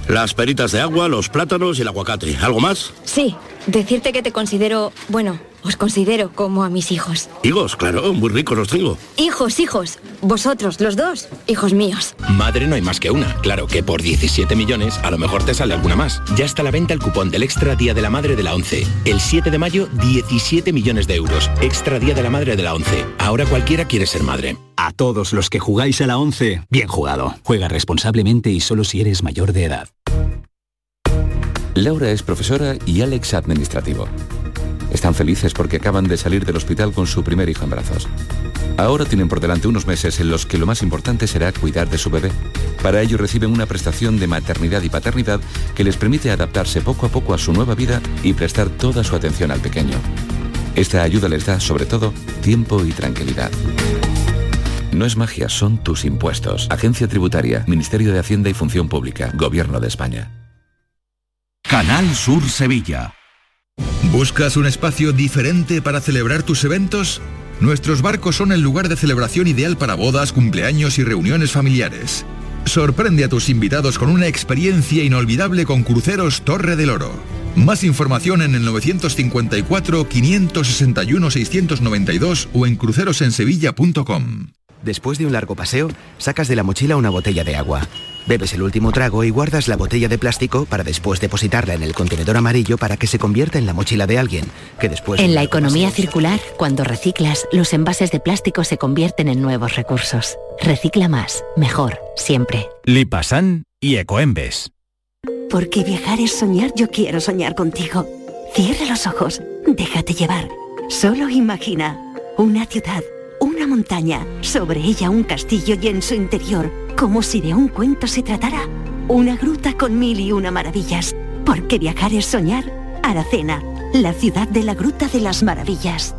Las peritas de agua, los plátanos y el aguacate. ¿Algo más? Sí, decirte que te considero, bueno, os considero como a mis hijos. Higos, claro, muy ricos los tengo. Hijos, hijos, vosotros, los dos, hijos míos. Madre no hay más que una, claro que por diecisiete millones a lo mejor te sale alguna más. Ya está a la venta el cupón del Extra Día de la Madre de la once. El siete de mayo, diecisiete millones de euros. Extra Día de la Madre de la once. Ahora cualquiera quiere ser madre. A todos los que jugáis a la once, bien jugado. Juega responsablemente y solo si eres mayor de edad. Laura es profesora y Alex administrativo. Están felices porque acaban de salir del hospital con su primer hijo en brazos. Ahora tienen por delante unos meses en los que lo más importante será cuidar de su bebé. Para ello reciben una prestación de maternidad y paternidad que les permite adaptarse poco a poco a su nueva vida y prestar toda su atención al pequeño. Esta ayuda les da, sobre todo, tiempo y tranquilidad. No es magia, son tus impuestos. Agencia Tributaria, Ministerio de Hacienda y Función Pública, Gobierno de España. Canal Sur Sevilla. ¿Buscas un espacio diferente para celebrar tus eventos? Nuestros barcos son el lugar de celebración ideal para bodas, cumpleaños y reuniones familiares. Sorprende a tus invitados con una experiencia inolvidable con Cruceros Torre del Oro. Más información en el nueve cinco cuatro, cinco seis uno, seis nueve dos o en crucerosensevilla punto com. Después de un largo paseo, sacas de la mochila una botella de agua. Bebes el último trago y guardas la botella de plástico para después depositarla en el contenedor amarillo para que se convierta en la mochila de alguien, que después... En la economía circular, cuando reciclas, los envases de plástico se convierten en nuevos recursos. Recicla más, mejor, siempre. Lipasan y Ecoembes. Porque viajar es soñar, yo quiero soñar contigo. Cierra los ojos, déjate llevar. Solo imagina una ciudad, una montaña, sobre ella un castillo y en su interior, como si de un cuento se tratara, una gruta con mil y una maravillas. Porque viajar es soñar. Aracena, la ciudad de la Gruta de las Maravillas.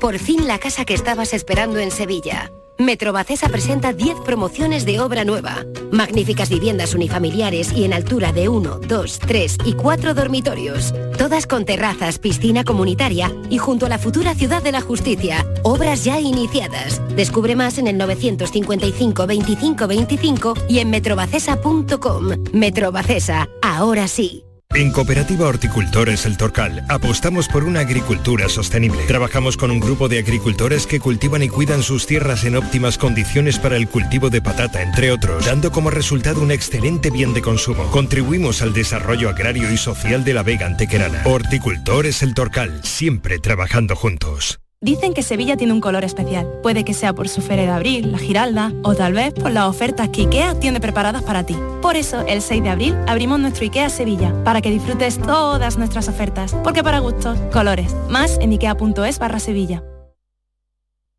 Por fin la casa que estabas esperando en Sevilla. Metrovacesa presenta diez promociones de obra nueva. Magníficas viviendas unifamiliares y en altura de uno, dos, tres y cuatro dormitorios. Todas con terrazas, piscina comunitaria y junto a la futura Ciudad de la Justicia. Obras ya iniciadas. Descubre más en el nueve cinco cinco, veinticinco, veinticinco y en metrovacesa punto com. Metrovacesa, ahora sí. En Cooperativa Horticultores El Torcal apostamos por una agricultura sostenible. Trabajamos con un grupo de agricultores que cultivan y cuidan sus tierras en óptimas condiciones para el cultivo de patata, entre otros, dando como resultado un excelente bien de consumo. Contribuimos al desarrollo agrario y social de la Vega Antequerana. Horticultores El Torcal, siempre trabajando juntos. Dicen que Sevilla tiene un color especial. Puede que sea por su Feria de Abril, la Giralda, o tal vez por las ofertas que IKEA tiene preparadas para ti. Por eso, el seis de abril abrimos nuestro IKEA Sevilla, para que disfrutes todas nuestras ofertas. Porque para gustos, colores. Más en ikea.es barra Sevilla.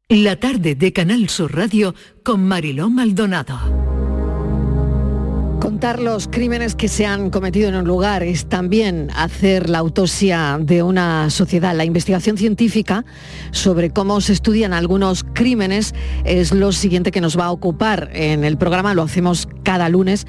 La tarde de Canal Sur Radio con Mariló Maldonado. Contar los crímenes que se han cometido en un lugar es también hacer la autopsia de una sociedad. La investigación científica sobre cómo se estudian algunos crímenes es lo siguiente que nos va a ocupar en el programa. Lo hacemos cada lunes.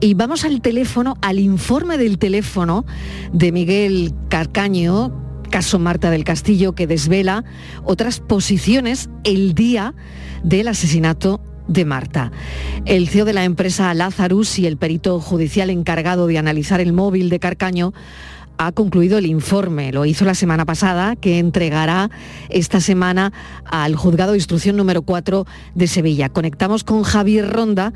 Y vamos al teléfono, al informe del teléfono de Miguel Carcaño, caso Marta del Castillo, que desvela otras posiciones el día del asesinato de Marta. El C E O de la empresa Lazarus y el perito judicial encargado de analizar el móvil de Carcaño ha concluido el informe, lo hizo la semana pasada, que entregará esta semana al Juzgado de Instrucción número cuatro de Sevilla. Conectamos con Javier Ronda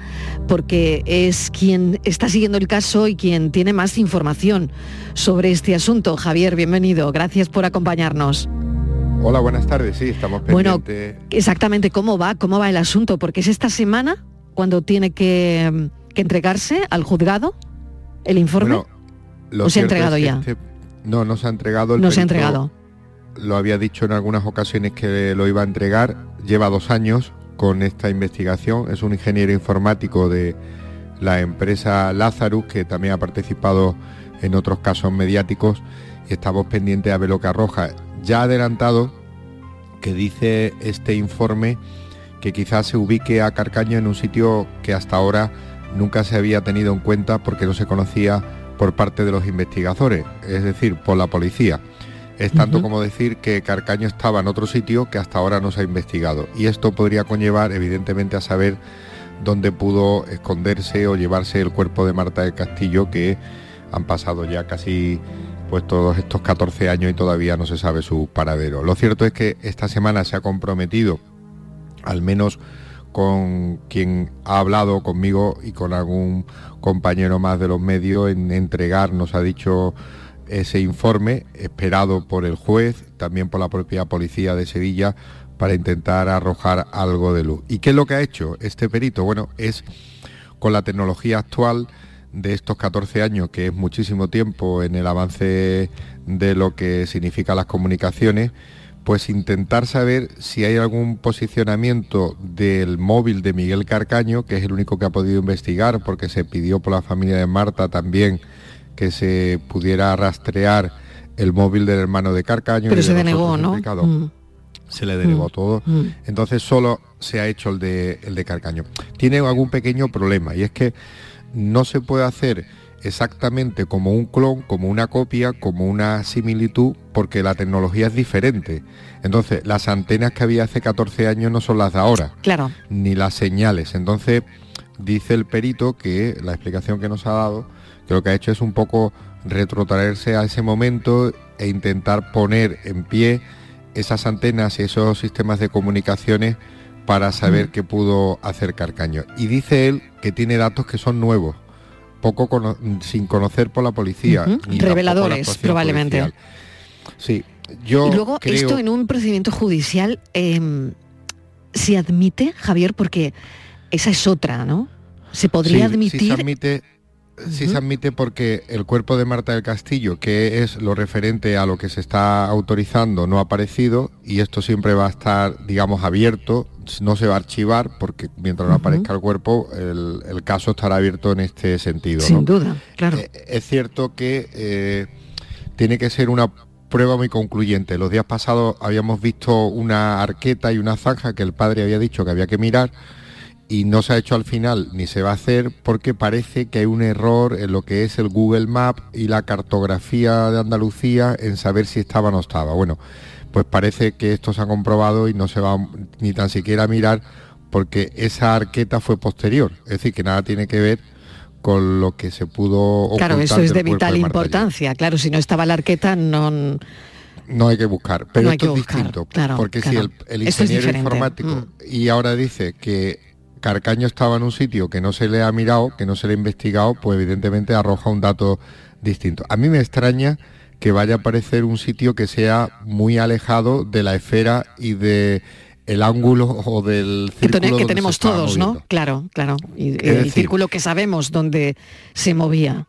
porque es quien está siguiendo el caso y quien tiene más información sobre este asunto. Javier, bienvenido, gracias por acompañarnos. Hola, buenas tardes, sí, estamos pendientes. Bueno, exactamente, ¿cómo va? ¿Cómo va el asunto? Porque es esta semana cuando tiene que, que entregarse al juzgado el informe. Bueno, lo ¿O se ha entregado es que ya? Este, no, no se ha entregado. El no perito, se ha entregado. Lo había dicho en algunas ocasiones que lo iba a entregar. Lleva dos años con esta investigación. Es un ingeniero informático de la empresa Lazarus, que también ha participado en otros casos mediáticos. Y estamos pendientes a ver lo que arroja. Ya adelantado que dice este informe que quizás se ubique a Carcaño en un sitio que hasta ahora nunca se había tenido en cuenta porque no se conocía por parte de los investigadores, es decir, por la policía. Es tanto uh-huh. como decir que Carcaño estaba en otro sitio que hasta ahora no se ha investigado. Y esto podría conllevar, evidentemente, a saber dónde pudo esconderse o llevarse el cuerpo de Marta del Castillo, que han pasado ya casi pues todos estos catorce años y todavía no se sabe su paradero. Lo cierto es que esta semana se ha comprometido, al menos con quien ha hablado conmigo y con algún compañero más de los medios, en entregar, nos ha dicho, ese informe esperado por el juez, también por la propia policía de Sevilla, para intentar arrojar algo de luz. ¿Y qué es lo que ha hecho este perito? Bueno, es con la tecnología actual de estos catorce años, que es muchísimo tiempo en el avance de lo que significan las comunicaciones, pues intentar saber si hay algún posicionamiento del móvil de Miguel Carcaño, que es el único que ha podido investigar, porque se pidió por la familia de Marta también que se pudiera rastrear el móvil del hermano de Carcaño. Pero se denegó, ¿no? Mm. Se le denegó mm. todo. Mm. Entonces solo se ha hecho el de, el de Carcaño. Tiene algún pequeño problema, y es que no se puede hacer exactamente como un clon, como una copia, como una similitud, porque la tecnología es diferente. Entonces, las antenas que había hace catorce años no son las de ahora, claro, ni las señales. Entonces, dice el perito que la explicación que nos ha dado, que lo que ha hecho es un poco retrotraerse a ese momento e intentar poner en pie esas antenas y esos sistemas de comunicaciones para saber mm. qué pudo hacer Carcaño. Y dice él que tiene datos que son nuevos, poco cono- sin conocer por la policía. Uh-huh. Ni reveladores, probablemente. Policial. Sí, yo. Y luego, creo... esto en un procedimiento judicial eh, se admite, Javier, porque esa es otra, ¿no? Se podría sí, admitir. Sí se admite, uh-huh. sí se admite porque el cuerpo de Marta del Castillo, que es lo referente a lo que se está autorizando, no ha aparecido, y esto siempre va a estar, digamos, abierto. No se va a archivar porque mientras no aparezca el cuerpo el, el caso estará abierto en este sentido, ¿no? Sin duda, claro. Eh, es cierto que eh, tiene que ser una prueba muy concluyente. Los días pasados habíamos visto una arqueta y una zanja que el padre había dicho que había que mirar y no se ha hecho al final ni se va a hacer porque parece que hay un error en lo que es el Google Maps y la cartografía de Andalucía en saber si estaba o no estaba. Bueno, pues parece que esto se ha comprobado y no se va ni tan siquiera a mirar porque esa arqueta fue posterior. Es decir, que nada tiene que ver con lo que se pudo ocultar. Claro, eso es de vital importancia. Claro, si no estaba la arqueta no... No hay que buscar, pero esto es distinto. Claro, porque si el, el ingeniero informático y ahora dice que Carcaño estaba en un sitio que no se le ha mirado, que no se le ha investigado, pues evidentemente arroja un dato distinto. A mí me extraña que vaya a aparecer un sitio que sea muy alejado de la esfera y de el ángulo o del círculo que, ten- que tenemos todos, moviendo, ¿no? Claro, claro. Y, el decir, círculo que sabemos donde se movía.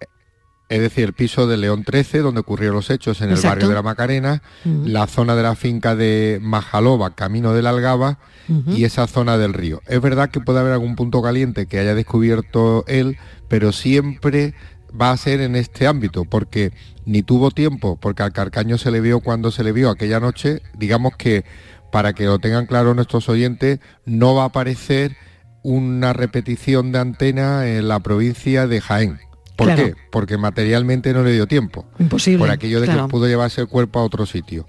Es decir, el piso de León trece, donde ocurrieron los hechos, en Exacto. el barrio de la Macarena, uh-huh. la zona de la finca de Majaloba, camino de la Algaba, uh-huh. y esa zona del río. Es verdad que puede haber algún punto caliente que haya descubierto él, pero siempre va a ser en este ámbito, porque ni tuvo tiempo, porque al Carcaño se le vio cuando se le vio aquella noche. Digamos que, para que lo tengan claro nuestros oyentes, no va a aparecer una repetición de antena en la provincia de Jaén. ¿Por claro. qué? Porque materialmente no le dio tiempo. Imposible. Por aquello de claro. que pudo llevarse el cuerpo a otro sitio.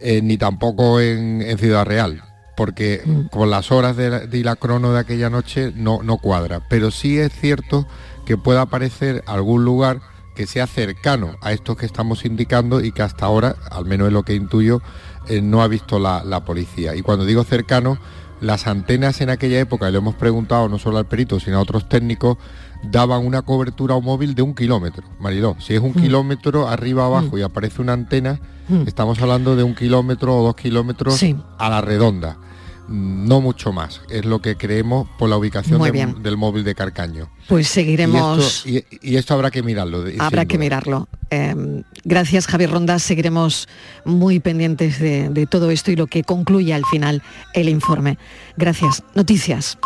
Eh, ni tampoco en, en Ciudad Real, porque mm. con las horas de la, de la crono de aquella noche no, no cuadra. Pero sí es cierto que pueda aparecer algún lugar que sea cercano a estos que estamos indicando y que hasta ahora, al menos es lo que intuyo, eh, no ha visto la, la policía. Y cuando digo cercano, las antenas en aquella época, y lo hemos preguntado no solo al perito, sino a otros técnicos, daban una cobertura móvil de un kilómetro. Mariló, si es un mm. kilómetro arriba abajo mm. y aparece una antena, mm. estamos hablando de un kilómetro o dos kilómetros sí. a la redonda. No mucho más, es lo que creemos por la ubicación de, del móvil de Carcaño. Pues seguiremos... Y esto, y, y esto habrá que mirarlo. Habrá que mirarlo. Eh, gracias, Javier Ronda. Seguiremos muy pendientes de, de todo esto y lo que concluya al final el informe. Gracias. Noticias.